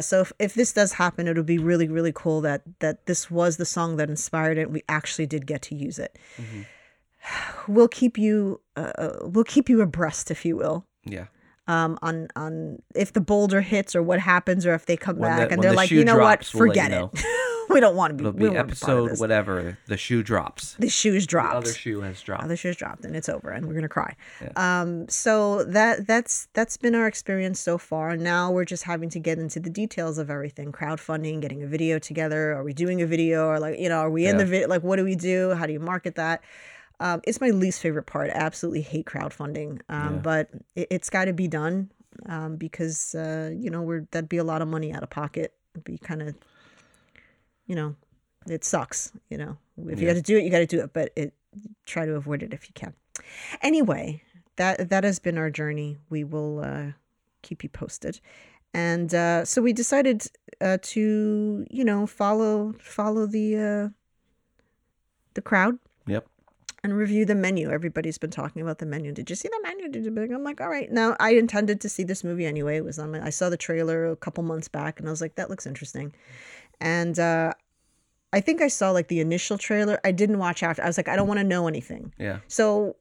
So if this does happen, it'll be really, really cool that this was the song that inspired it. We actually did get to use it. Mm-hmm. We'll keep you abreast, if you will. Yeah. On if the boulder hits or what happens, or if they come back and they're like, drops, what? Forget it. We don't want to be. It'll be episode whatever. The shoe drops. The shoes dropped. The other shoe has dropped. The other shoe's dropped, and it's over, and we're gonna cry. Yeah. So that's been our experience so far. Now we're just having to get into the details of everything: crowdfunding, getting a video together. Are we doing a video, or like are we in the video? Like, what do we do? How do you market that? It's my least favorite part. I absolutely hate crowdfunding, but it's got to be done because that'd be a lot of money out of pocket. It'd be kind of you know, it sucks, you know. If you got to do it, you got to do it, but try to avoid it if you can. Anyway, that has been our journey. We will keep you posted. And so we decided to, you know, follow the crowd. Yep. And review The Menu. Everybody's been talking about The Menu. Did you see The Menu? I'm like, all right. Now, I intended to see this movie anyway. It was on I saw the trailer a couple months back, and I was like, that looks interesting. And I think I saw like the initial trailer. I didn't watch after. I was like, I don't want to know anything. Yeah. So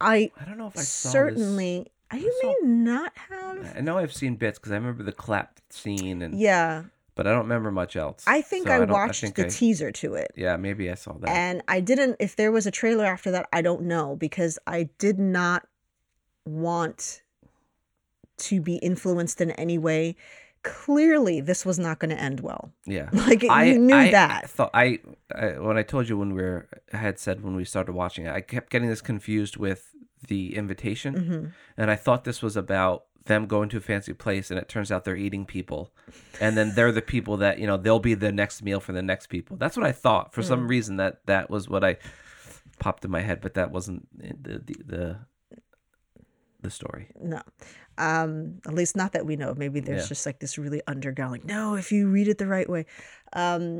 I don't know if I certainly saw this. May not have. I know I've seen bits because I remember the clap scene and yeah. But I don't remember much else. I think I watched the teaser to it. Yeah, maybe I saw that. And I didn't, if there was a trailer after that, I don't know, because I did not want to be influenced in any way. Clearly, this was not going to end well. Yeah. Like, you knew that. When I told you when we started watching it, I kept getting this confused with The Invitation. Mm-hmm. And I thought this was about them going to a fancy place, and it turns out they're eating people, and then they're the people that, you know, they'll be the next meal for the next people. That's what I thought for some reason. That was what I popped in my head, but that wasn't the story. No, at least not that we know. Maybe there's just like this really underground, like, no, if you read it the right way.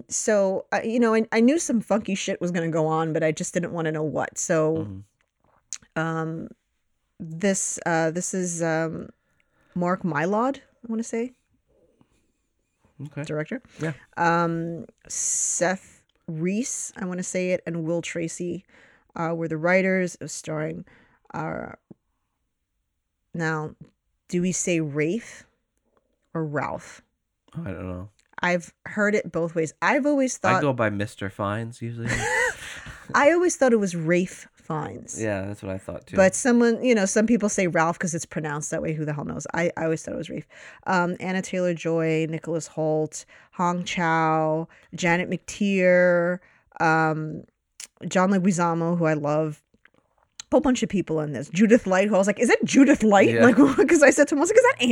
So you know, I knew some funky shit was going to go on, but I just didn't want to know what. So, this is Mark Mylod, I want to say. Okay. Director. Yeah. Seth Reese, I want to say it, and Will Tracy were the writers. It was starring. Now, do we say Rafe or Ralph? I don't know. I've heard it both ways. I've always thought. I go by Mr. Fiennes usually. I always thought it was Rafe Fiennes. Yeah, that's what I thought too. But some people say Ralph because it's pronounced that way. Who the hell knows? I always thought it was Rafe. Anna Taylor Joy, Nicholas Holt, Hong Chau, Janet McTeer, John Leguizamo, who I love. A whole bunch of people in this. Judith Light, who I was like, is that Judith Light? Yeah. Like, because I said to him, I was like, is that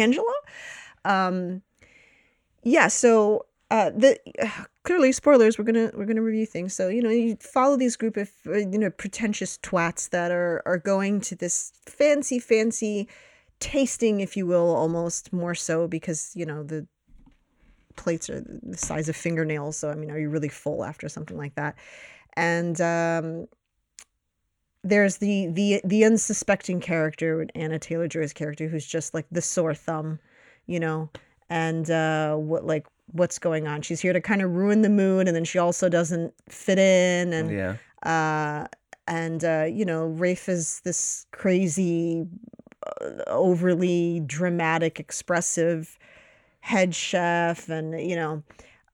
Angela? Yeah. So clearly, spoilers. We're gonna review things. So, you know, you follow these group of, you know, pretentious twats that are going to this fancy tasting, if you will, almost more so because, you know, the plates are the size of fingernails. So I mean, are you really full after something like that? And there's the unsuspecting character, Anna Taylor-Joy's character, who's just like the sore thumb, you know, and what's going on. She's here to kind of ruin the mood, and then she also doesn't fit in, and you know, Rafe is this crazy, overly dramatic, expressive head chef, and you know,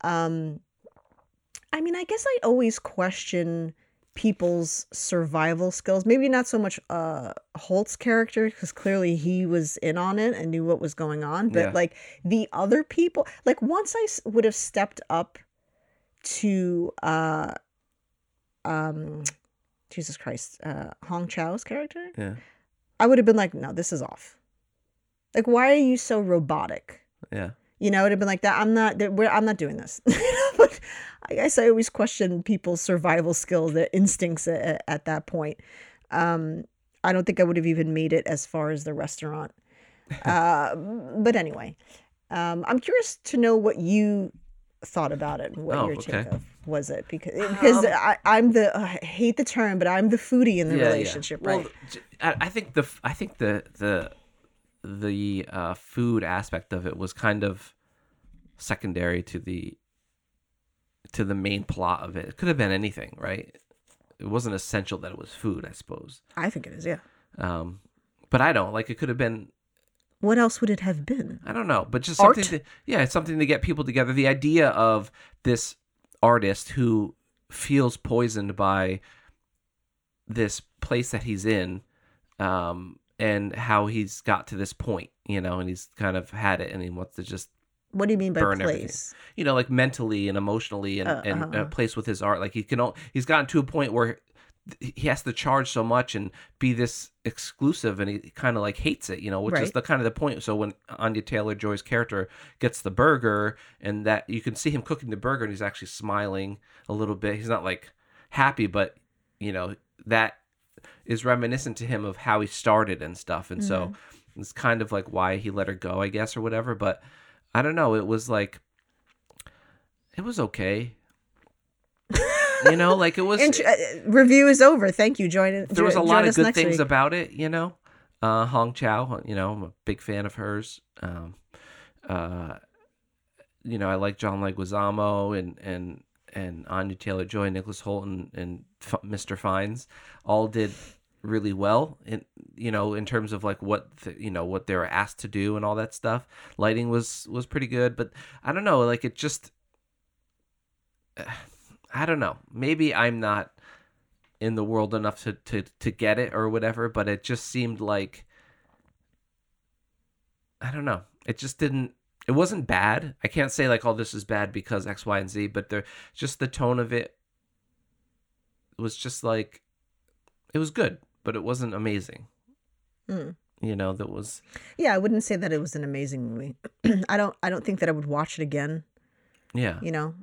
I mean, I guess I always question people's survival skills. Maybe not so much Holt's character, because clearly he was in on it and knew what was going on, but like the other people, like once I would have stepped up to Jesus Christ, Hong Chau's character, I would have been like, no, this is off. Like, why are you so robotic? You know, it'd have been like that. I'm not doing this. But I guess I always question people's survival skills, their instincts at that point. I don't think I would have even made it as far as the restaurant. But anyway, I'm curious to know what you thought about it and what your take of was it, because I hate the term, but I'm the foodie in the relationship, right? Well, I think the food aspect of it was kind of secondary to the main plot of it. It could have been anything, right? It wasn't essential that it was food, I suppose. I think it is, yeah. But I don't. Like, it could have been... What else would it have been? I don't know, but just art? Something to get people together. The idea of this artist who feels poisoned by this place that he's in, and how he's got to this point, you know, and he's kind of had it, and he wants to just... What do you mean by place? Everything. You know, like mentally and emotionally, and a place with his art. Like, he's gotten to a point where he has to charge so much and be this exclusive, and he kind of like hates it, you know, which is the kind of the point. So when Anya Taylor-Joy's character gets the burger, and that you can see him cooking the burger, and he's actually smiling a little bit. He's not like happy, but you know, that is reminiscent to him of how he started and stuff. And so it's kind of like why he let her go, I guess, or whatever. But I don't know. It was like, it was okay. You know, like it was. Review is over. Thank you. There was a lot of good things about it, you know. Hong Chau, you know, I'm a big fan of hers. You know, I like John Leguizamo and Anya Taylor-Joy, Nicholas Hoult, and Mr. Fiennes all did really well, in, you know, in terms of like what, you know, what they were asked to do and all that stuff. Lighting was pretty good, but I don't know, like it just, I don't know. Maybe I'm not in the world enough to get it or whatever, but it just seemed like, I don't know. It just didn't, it wasn't bad. I can't say like, oh, this is bad because X, Y, and Z, but just the tone of it was just like, it was good, but it wasn't amazing. You know, that was. Yeah, I wouldn't say that it was an amazing movie. I don't think that I would watch it again. Yeah. You know?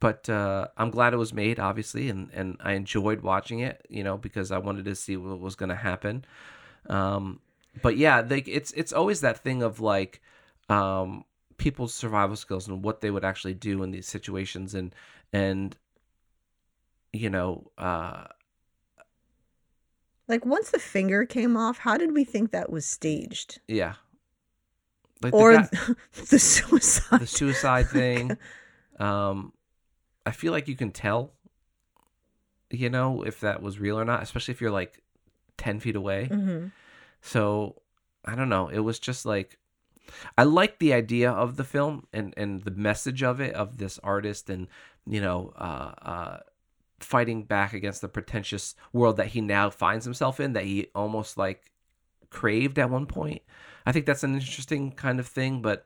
But I'm glad it was made, obviously, and I enjoyed watching it, you know, because I wanted to see what was going to happen. But yeah, like it's always that thing of like people's survival skills and what they would actually do in these situations, and you know, like once the finger came off, how did we think that was staged? Yeah, like or the suicide thing. I feel like you can tell, you know, if that was real or not, especially if you're like 10 feet away. So I don't know. It was just like, I liked the idea of the film and the message of it, of this artist and, you know, fighting back against the pretentious world that he now finds himself in, that he almost like craved at one point. I think that's an interesting kind of thing, but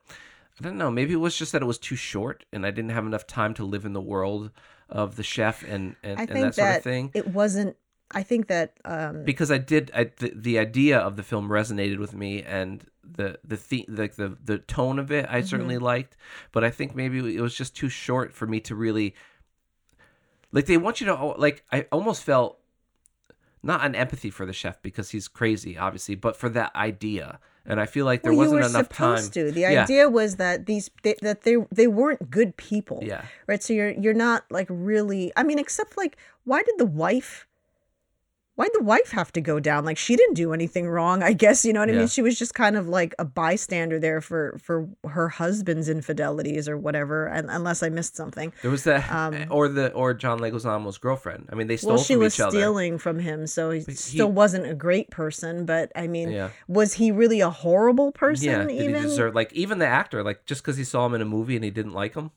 I don't know. Maybe it was just that it was too short and I didn't have enough time to live in the world of the chef and that sort of thing. It wasn't, I think that... because the idea of the film resonated with me, and the tone of it I certainly liked, but I think maybe it was just too short for me to really... Like they want you to... Like I almost felt not an empathy for the chef because he's crazy, obviously, but for that idea... And I feel like there wasn't enough time. You were supposed to. The idea was that they weren't good people. Yeah. Right. So you're not like really. I mean, except like, why did the wife have to go down? Like she didn't do anything wrong, I guess. You know what I mean? She was just kind of like a bystander there for her husband's infidelities or whatever. And unless I missed something, there was that or John Leguizamo's girlfriend. I mean, they stole from each other. Well, she was stealing from him, so he still wasn't a great person. But I mean, was he really a horrible person? Yeah, did he deserve, like even the actor, like just because he saw him in a movie and he didn't like him,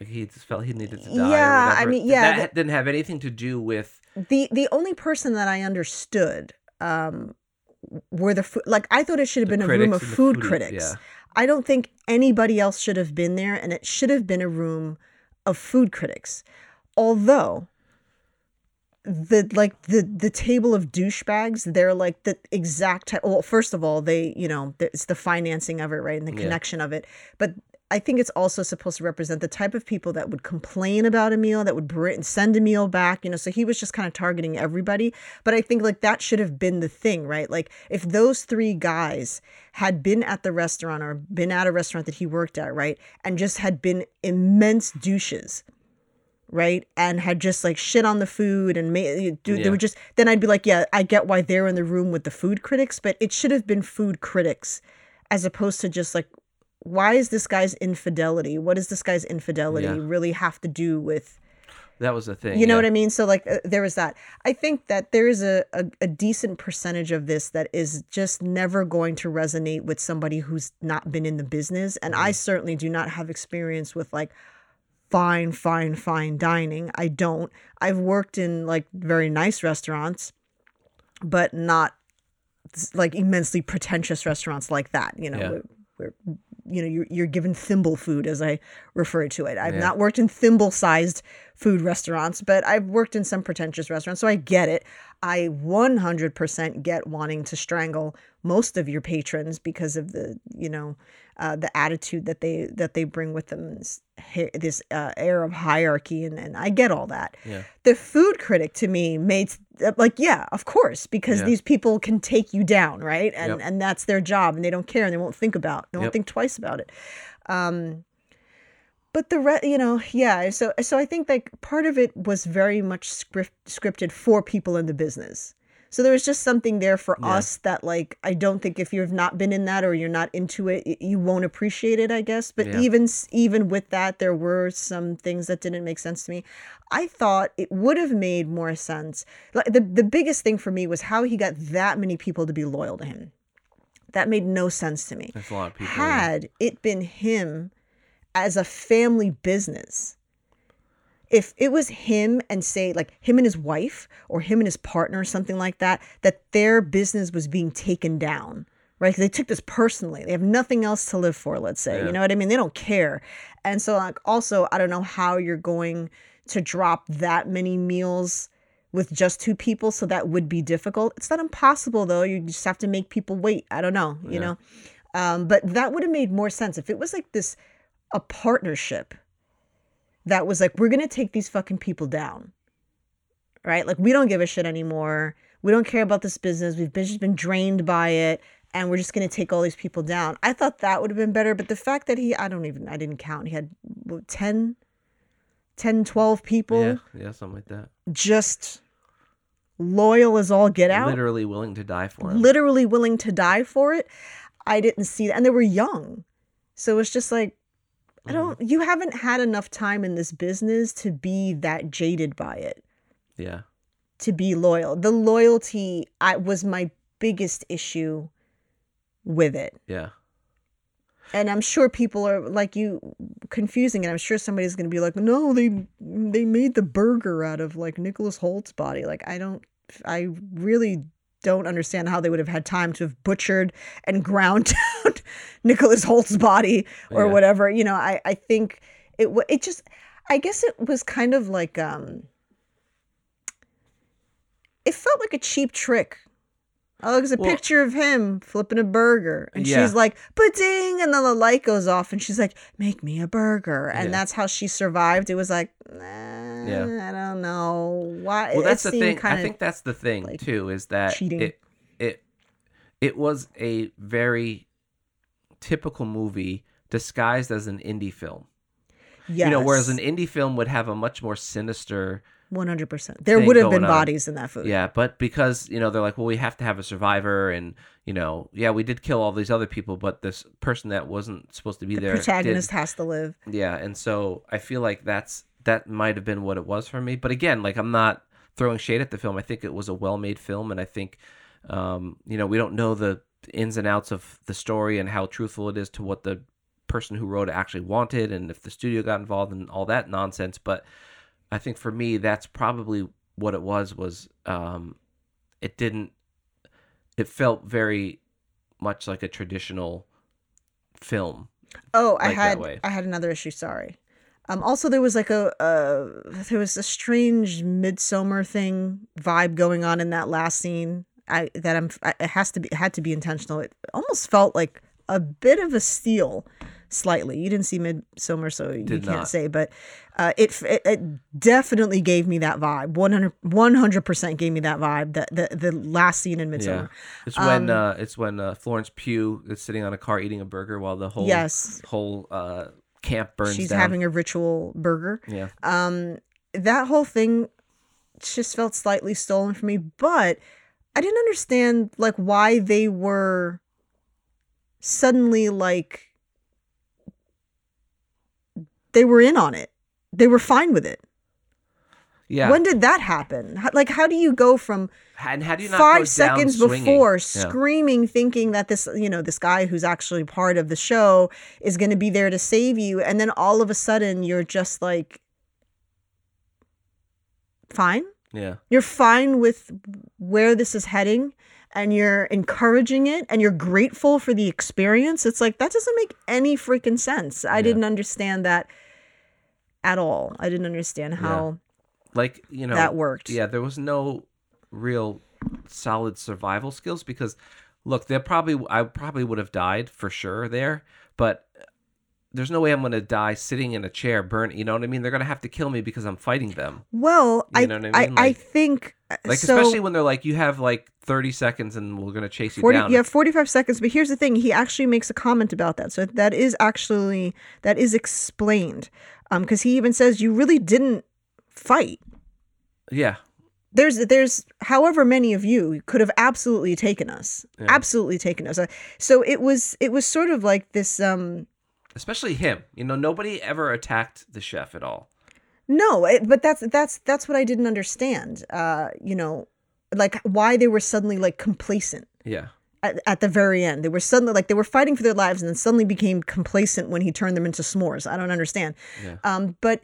like he just felt he needed to die. Yeah, I mean, yeah, that didn't have anything to do with. The only person that I understood were the food. Like I thought it should have been a room of food critics. Yeah. I don't think anybody else should have been there, and it should have been a room of food critics. Although the table of douchebags, they're like the exact type. Well, first of all, they, you know, it's the financing of it, right, and the connection of it, but. I think it's also supposed to represent the type of people that would complain about a meal, that would send a meal back, you know, so he was just kind of targeting everybody. But I think like that should have been the thing, right? Like if those three guys had been at the restaurant or been at a restaurant that he worked at, right? And just had been immense douches, right? And had just like shit on the food and they were just, then I'd be like, yeah, I get why they're in the room with the food critics, but it should have been food critics as opposed to just like, why is this guy's infidelity? What does this guy's infidelity really have to do with? That was the thing. You know what I mean? So like there was that. I think that there is a decent percentage of this that is just never going to resonate with somebody who's not been in the business. And I certainly do not have experience with like fine dining. I don't. I've worked in like very nice restaurants, but not like immensely pretentious restaurants like that, you know, where you know, you're given thimble food, as I refer to it. I've not worked in thimble-sized food restaurants, but I've worked in some pretentious restaurants, so I get it. I 100% get wanting to strangle most of your patrons because of the, you know, the attitude that they bring with them, this air of hierarchy, and I get all that. Yeah. The food critic to me made of course, because these people can take you down, right? And and that's their job, and they don't care, and they won't think twice about it. But the rest, you know, yeah. So I think like part of it was very much scripted for people in the business. So there was just something there for us that, like, I don't think if you've not been in that or you're not into it, you won't appreciate it, I guess. But even with that, there were some things that didn't make sense to me. I thought it would have made more sense. Like the biggest thing for me was how he got that many people to be loyal to him. That made no sense to me. That's a lot of people. Had it been him as a family business, if it was him and say like him and his wife or him and his partner or something like that, that their business was being taken down, right? 'Cause they took this personally. They have nothing else to live for, let's say, you know what I mean? They don't care. And so like, also, I don't know how you're going to drop that many meals with just two people. So that would be difficult. It's not impossible though. You just have to make people wait. I don't know, you know? But that would have made more sense if it was like this, a partnership that was like, we're going to take these fucking people down, right? Like, we don't give a shit anymore. We don't care about this business. We've just been drained by it. And we're just going to take all these people down. I thought that would have been better. But the fact that I didn't count. He had 12 people. Yeah, something like that. Just loyal as all get out. Literally willing to die for it. I didn't see that. And they were young. So it's just like, you haven't had enough time in this business to be that jaded by it. Yeah. To be loyal. The loyalty was my biggest issue with it. Yeah. And I'm sure people are like you confusing it. I'm sure somebody's going to be like, no, they made the burger out of like Nicholas Holt's body. Like, I really don't understand how they would have had time to have butchered and ground down Nicholas Holt's body or whatever. You know, I think it just, I guess it was kind of like, it felt like a cheap trick. Oh, there's a picture of him flipping a burger. And she's like, ba-ding! And then the light goes off and she's like, make me a burger. And that's how she survived. It was like, I don't know. Why? Well, that's the thing. I think that's the thing, like, too, is that cheating. It was a very typical movie disguised as an indie film. Yes. You know, whereas an indie film would have a much more sinister 100%. There would have been bodies in that food. Yeah, but because, you know, they're like, well, we have to have a survivor and, you know, yeah, we did kill all these other people, but this person that wasn't supposed to be there. The protagonist has to live. Yeah, and so I feel like that might have been what it was for me. But again, like, I'm not throwing shade at the film. I think it was a well-made film, and I think, you know, we don't know the ins and outs of the story and how truthful it is to what the person who wrote it actually wanted and if the studio got involved and all that nonsense, but I think for me, that's probably what it was it felt very much like a traditional film. Oh, I had another issue. Sorry. Also there was like a strange Midsommar thing vibe going on in that last scene. It had to be intentional. It almost felt like a bit of a steal. Slightly. You didn't see Midsommar, so you can't say, but it definitely gave me that vibe. 100% gave me that vibe, that the last scene in Midsommar. Yeah. It's when Florence Pugh is sitting on a car eating a burger while the whole whole camp burns down. She's having a ritual burger. Yeah. That whole thing just felt slightly stolen for me, but I didn't understand like why they were suddenly like they were in on it. They were fine with it. Yeah. When did that happen? Like, how do you go from how do you not 5 seconds before screaming, thinking that this, you know, this guy who's actually part of the show is going to be there to save you, and then all of a sudden you're just like, fine. Yeah. You're fine with where this is heading, and you're encouraging it and you're grateful for the experience. It's like, that doesn't make any freaking sense. I didn't understand that at all. I didn't understand how like, you know, that worked. Yeah, there was no real solid survival skills because look, I probably would have died for sure there, but there's no way I'm going to die sitting in a chair burning. You know what I mean? They're going to have to kill me because I'm fighting them. Well, I think, especially when they're like, you have like 30 seconds and we're going to chase you down. Yeah, 45 seconds. But here's the thing. He actually makes a comment about that. So that is explained. Because he even says, you really didn't fight. Yeah. There's however many of you could have absolutely taken us. Yeah. Absolutely taken us. So it was sort of like this... Especially him. You know, nobody ever attacked the chef at all. No, but that's what I didn't understand. You know, like why they were suddenly like complacent. Yeah. At the very end. They were suddenly like, they were fighting for their lives and then suddenly became complacent when he turned them into s'mores. I don't understand. Yeah. But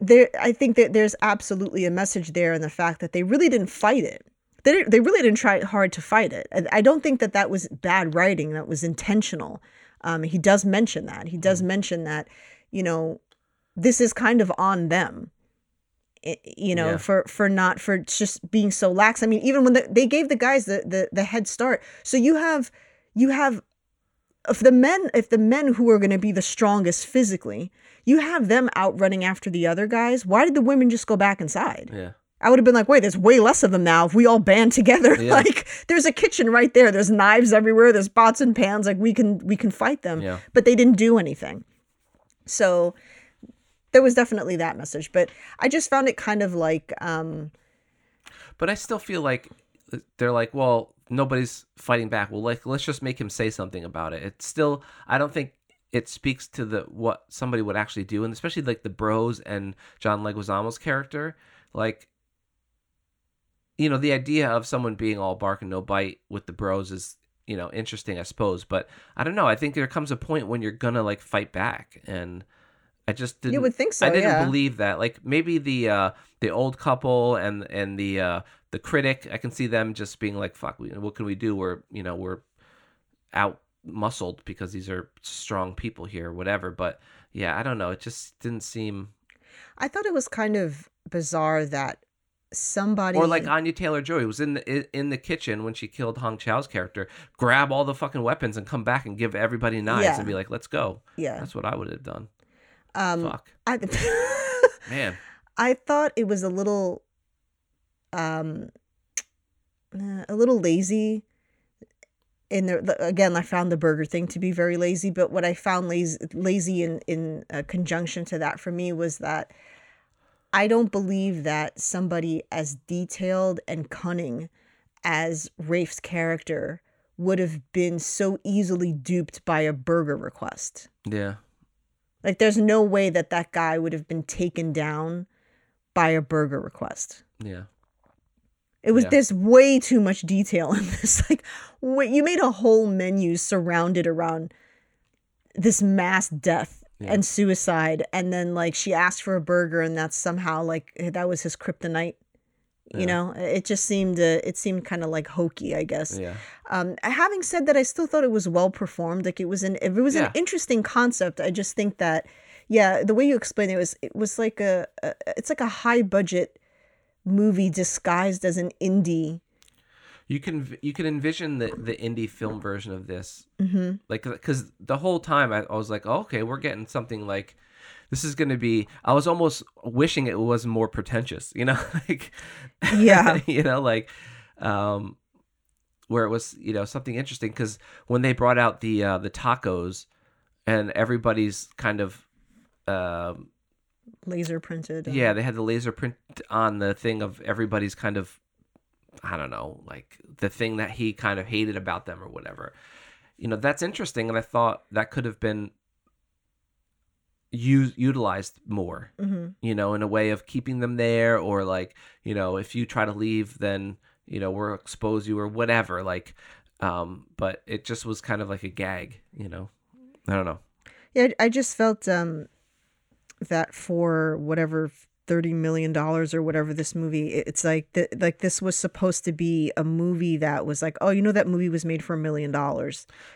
there, I think that there's absolutely a message there in the fact that they really didn't fight it. They really didn't try hard to fight it. I don't think that was bad writing. That was intentional. He does mention that. He does mention that, you know, this is kind of on them, for just being so lax. I mean, even when they gave the guys the head start. So you have if the men who are going to be the strongest physically, you have them out running after the other guys. Why did the women just go back inside? Yeah. I would have been like, wait, there's way less of them now if we all band together. Yeah. Like, there's a kitchen right there. There's knives everywhere. There's pots and pans. Like, we can fight them. Yeah. But they didn't do anything. So there was definitely that message. But I just found it kind of like... But I still feel like they're like, well, nobody's fighting back. Well, like, let's just make him say something about it. It's still... I don't think it speaks to what somebody would actually do. And especially, like, the bros and John Leguizamo's character. Like... You know, the idea of someone being all bark and no bite with the bros is, you know, interesting, I suppose. But I don't know. I think there comes a point when you're going to, like, fight back. And I just didn't... You would think so, I didn't believe that. Like, maybe the old couple and the critic, I can see them just being like, fuck, what can we do? We're out-muscled because these are strong people here, whatever. But, yeah, I don't know. It just didn't seem... I thought it was kind of bizarre that... Somebody or like Anna Taylor Joy was in the kitchen when she killed Hong Chau's character, grab all the fucking weapons and come back and give everybody knives and be like, let's go. Yeah, that's what I would have done. Man, I thought it was a little lazy. In there again, I found the burger thing to be very lazy. But what I found lazy in conjunction to that for me was that. I don't believe that somebody as detailed and cunning as Rafe's character would have been so easily duped by a burger request. Yeah. Like, there's no way that guy would have been taken down by a burger request. Yeah. It was there's way too much detail in this. Like, you made a whole menu surrounded around this mass death. Yeah. And suicide, and then like she asked for a burger, and that's somehow like that was his kryptonite. You know, it just seemed kind of like hokey, I guess. Yeah. Having said that, I still thought it was well performed. Like it was an interesting concept. I just think that the way you explained it was like it's like a high budget movie disguised as an indie. You can envision the indie film version of this, like because the whole time I was like, oh, okay, we're getting something like this is going to be. I was almost wishing it was more pretentious, you know, like you know, like where it was, you know, something interesting because when they brought out the tacos and everybody's kind of. Laser printed. Yeah, they had the laser print on the thing of everybody's kind of. I don't know, like the thing that he kind of hated about them or whatever, you know, that's interesting. And I thought that could have been utilized more, you know, in a way of keeping them there or like, you know, if you try to leave, then, you know, we'll expose you or whatever. Like, but it just was kind of like a gag, you know, I don't know. Yeah. I just felt, that for whatever $30 million or whatever this movie, it's like this was supposed to be a movie that was like, oh, you know, that movie was made for $1 million.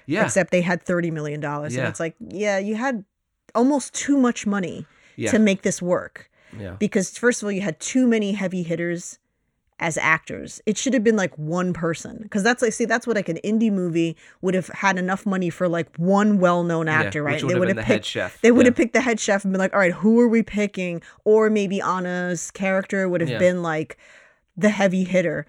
Yeah. Except they had $30 million. Yeah. And it's like, yeah, you had almost too much money to make this work. Yeah. Because first of all, you had too many heavy hitters as actors. It should have been like one person, because that's like, see, that's what like an indie movie would have had enough money for, like one well-known actor, right? They would have picked the head chef. They would have picked the head chef and been like, all right, who are we picking? Or maybe Anna's character would have been like the heavy hitter,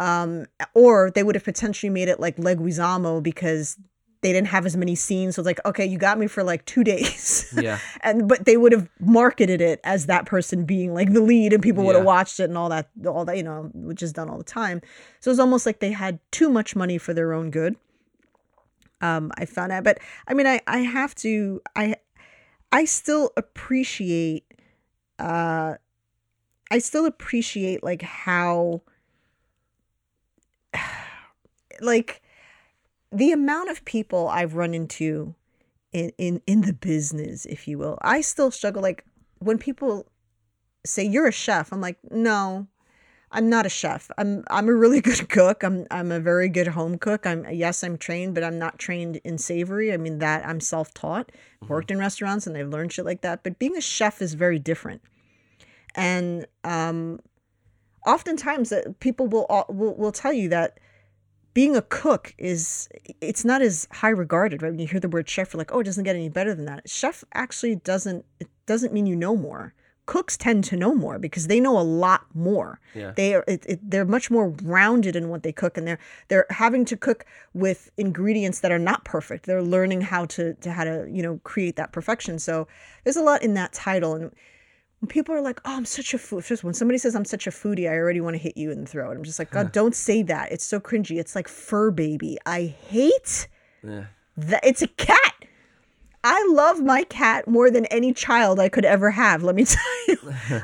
or they would have potentially made it like Leguizamo, because they didn't have as many scenes. So it's like, okay, you got me for like 2 days. Yeah. But they would have marketed it as that person being like the lead, and people would have watched it and all that, you know, which is done all the time. So it's almost like they had too much money for their own good. I found out, but I mean, I still appreciate like how, like, the amount of people I've run into in the business, if you will. I still struggle. Like when people say you're a chef, I'm like, no, I'm not a chef. I'm a really good cook. I'm a very good home cook. I'm trained, but I'm not trained in savory. I mean, that I'm self-taught, worked in restaurants, and I've learned shit like that. But being a chef is very different. And oftentimes people will tell you that being a cook it's not as high regarded, right? When you hear the word chef, you're like, oh, it doesn't get any better than that. Chef actually doesn't mean you know more. Cooks tend to know more because they know a lot more. Yeah. They're much more rounded in what they cook, and they're having to cook with ingredients that are not perfect. They're learning how to you know, create that perfection. So there's a lot in that title. And when people are like, oh, I'm such a food. Just when somebody says I'm such a foodie, I already want to hit you in the throat. I'm just like, God, don't say that. It's so cringy. It's like fur baby. I hate that. It's a cat. I love my cat more than any child I could ever have. Let me tell you,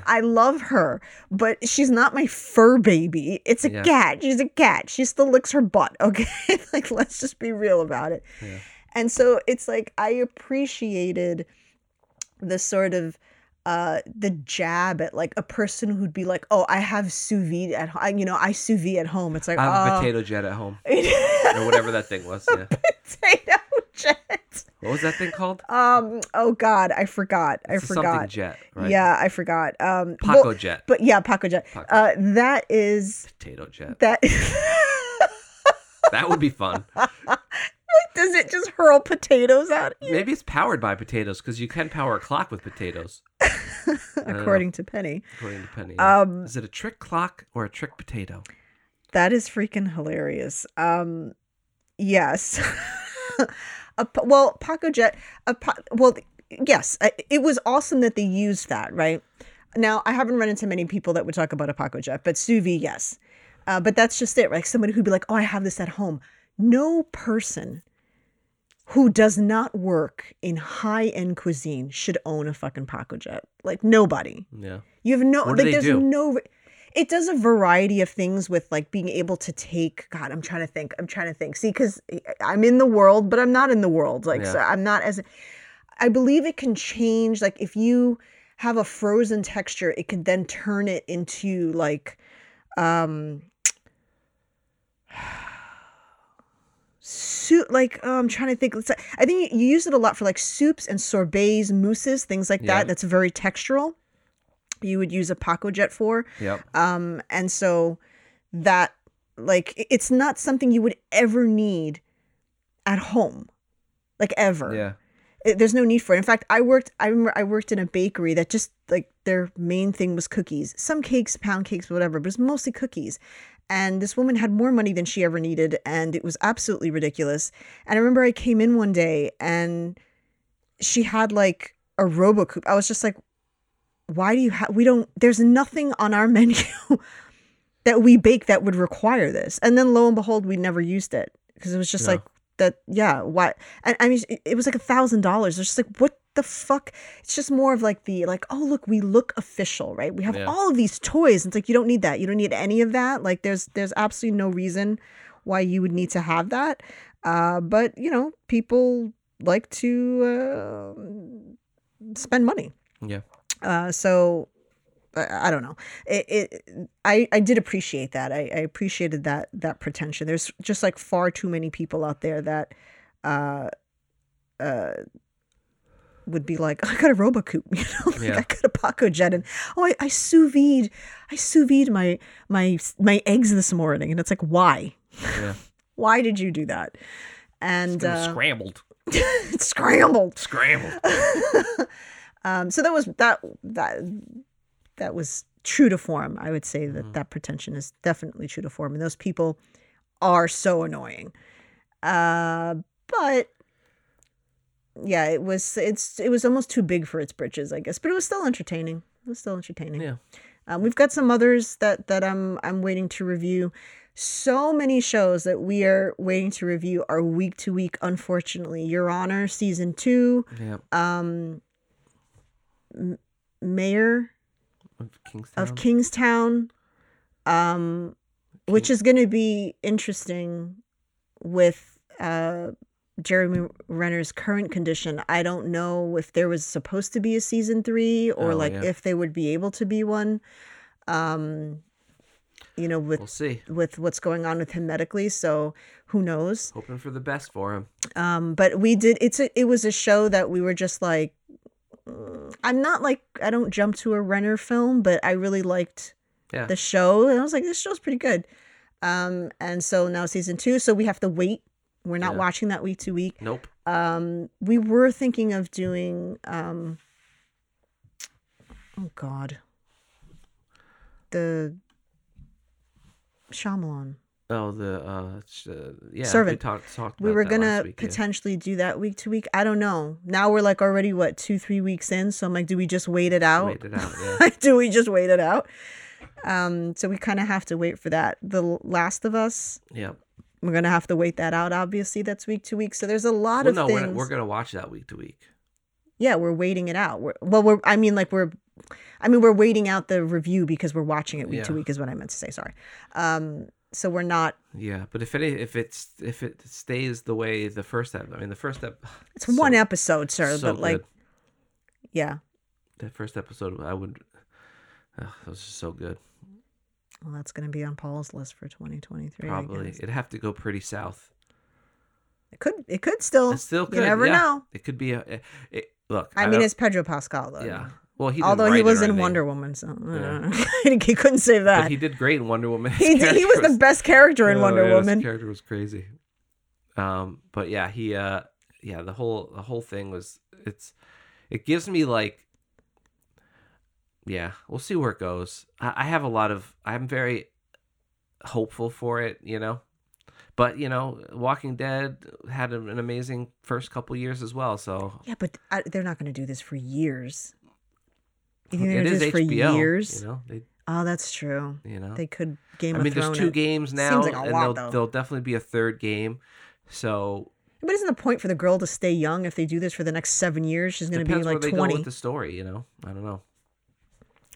I love her, but she's not my fur baby. It's a cat. She's a cat. She still licks her butt. Okay. Like, let's just be real about it. Yeah. And so it's like, I appreciated the sort of, the jab at like a person who'd be like, oh, I have sous vide at home. You know, I sous vide at home. It's like, I have a Potato Jet at home. Or whatever that thing was. Yeah. Potato Jet. What was that thing called? Oh God, I forgot. Something Jet, right? Yeah, I forgot. Paco Jet. But yeah, Paco Jet. That is Potato Jet. That would be fun. Does it just hurl potatoes out at you? Maybe it's powered by potatoes, because you can power a clock with potatoes. According to Penny. Yeah. Is it a trick clock or a trick potato? That is freaking hilarious. Yes. Paco Jet. Yes. It was awesome that they used that, right? Now, I haven't run into many people that would talk about a Paco Jet, but sous vide, yes. But that's just it, right? Somebody who'd be like, oh, I have this at home. No person who does not work in high-end cuisine should own a fucking Paco Jet. Like, nobody. Yeah. You have no... What do like, they do? No, it does a variety of things with, like, being able to take... God, I'm trying to think. See, because I'm in the world, but I'm not in the world. Like, so I'm not as... I believe it can change. Like, if you have a frozen texture, it can then turn it into, like... soup, like, I'm trying to think. I think you use it a lot for like soups and sorbets, mousses, things like that. That's very textural. You would use a Paco Jet for. Yep. And so that, like, it's not something you would ever need at home, like, ever. Yeah. There's no need for it. In fact, I remember I worked in a bakery that just like their main thing was cookies, some cakes, pound cakes, whatever, but it's mostly cookies. And this woman had more money than she ever needed, and it was absolutely ridiculous. And I remember I came in one day, and she had like a RoboCoup. I was just like, why do you have, there's nothing on our menu that we bake that would require this. And then lo and behold, we never used it, because it was just like that. Yeah. Why? And I mean, it was like $1,000. They're just like, what the fuck? It's just more of like the, like, oh, look, we look official, right? We have all of these toys. And it's like, you don't need that. You don't need any of that. Like, there's absolutely no reason why you would need to have that. But you know, people like to spend money. Yeah. So I don't know. I did appreciate that. I appreciated that pretension. There's just like far too many people out there that would be like, oh, I got a RoboCoup, you know, like, yeah. I got a Paco Jet, and I sous vide my eggs this morning, and it's like, why? Yeah. Why did you do that? And scrambled. Scrambled. So that was that was true to form. I would say that that pretension is definitely true to form, and those people are so annoying. But yeah, it was almost too big for its britches, I guess. But it was still entertaining. Yeah. We've got some others that I'm waiting to review. So many shows that we are waiting to review are week to week, unfortunately. Your Honor, season 2. Yeah. Mayor of Kingstown, which is going to be interesting with Jeremy Renner's current condition. I don't know if there was supposed to be a season 3 or if they would be able to be one. You know, we'll see with what's going on with him medically. So who knows? Hoping for the best for him. But we did. It was a show that we were just like, I'm not like, I don't jump to a Renner film, but I really liked the show. And I was like, this show's pretty good. And so now season 2. So we have to wait. We're not watching that week to week. Nope. We were thinking of doing, Shyamalan. Oh, Servant. We were gonna potentially do that week to week. I don't know. Now we're like already 2-3 weeks in. So I'm like, do we just wait it out? Yeah. So we kind of have to wait for that. The Last of Us. Yeah. We're gonna have to wait that out. Obviously, that's week to week. So there's a lot of things. We're gonna watch that week to week. Yeah, we're waiting it out. We're waiting out the review because we're watching it week to week is what I meant to say. Sorry. So we're not. Yeah, but if it stays the way the first step. I mean, the first step. It's one episode, sir. So but like, good. Yeah. That first episode, it was just so good. Well, that's going to be on Paul's list for 2023. Probably. It'd have to go pretty south. It could. You never know. It could be look. I mean, it's Pedro Pascal, though. Yeah. Well, he was in Wonder Woman, so he couldn't save that. But he did great in Wonder Woman. He was the best character in Wonder Woman. His character was crazy. But yeah, the whole thing was it gives me like. Yeah, we'll see where it goes. I'm very hopeful for it, you know. But, you know, Walking Dead had an amazing first couple years as well, so. Yeah, but they're not going to do this for years. You think they're going to do this HBO, for years? You know, that's true. You know? They could Game of Thrones. I mean, there's 2 games now, like and there'll definitely be a third game, so. But isn't the point for the girl to stay young if they do this for the next 7 years? She's going to be like 20. Depends where they go with the story, you know. I don't know.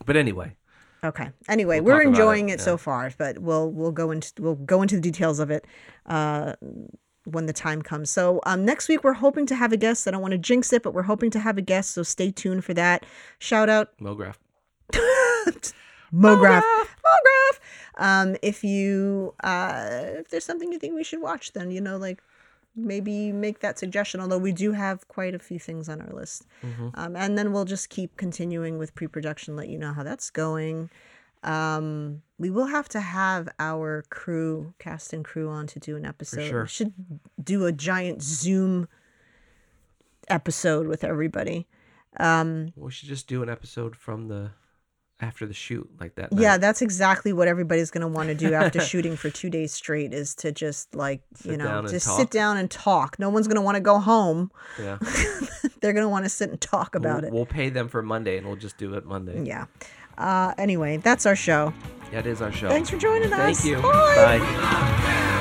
But anyway. Okay. Anyway, we're enjoying it so far, but we'll go into the details of it when the time comes. So next week we're hoping to have a guest. I don't want to jinx it, but we're hoping to have a guest, so stay tuned for that. Shout out MoGraph. MoGraph. If there's something you think we should watch, then you know, like maybe make that suggestion, although we do have quite a few things on our list. Mm-hmm. And then we'll just keep continuing with pre-production, let you know how that's going. We will have to have our cast and crew on to do an episode. Sure. We should do a giant Zoom episode with everybody. We should just do an episode from after the shoot, like that night. Yeah, that's exactly what everybody's going to want to do after shooting for 2 days straight, is to just like, sit down and talk. No one's going to want to go home. Yeah. They're going to want to sit and talk about it. We'll pay them for Monday and we'll just do it Monday. Yeah. Anyway, that's our show. That is our show. Thanks for joining us. Thank you. Bye. Bye.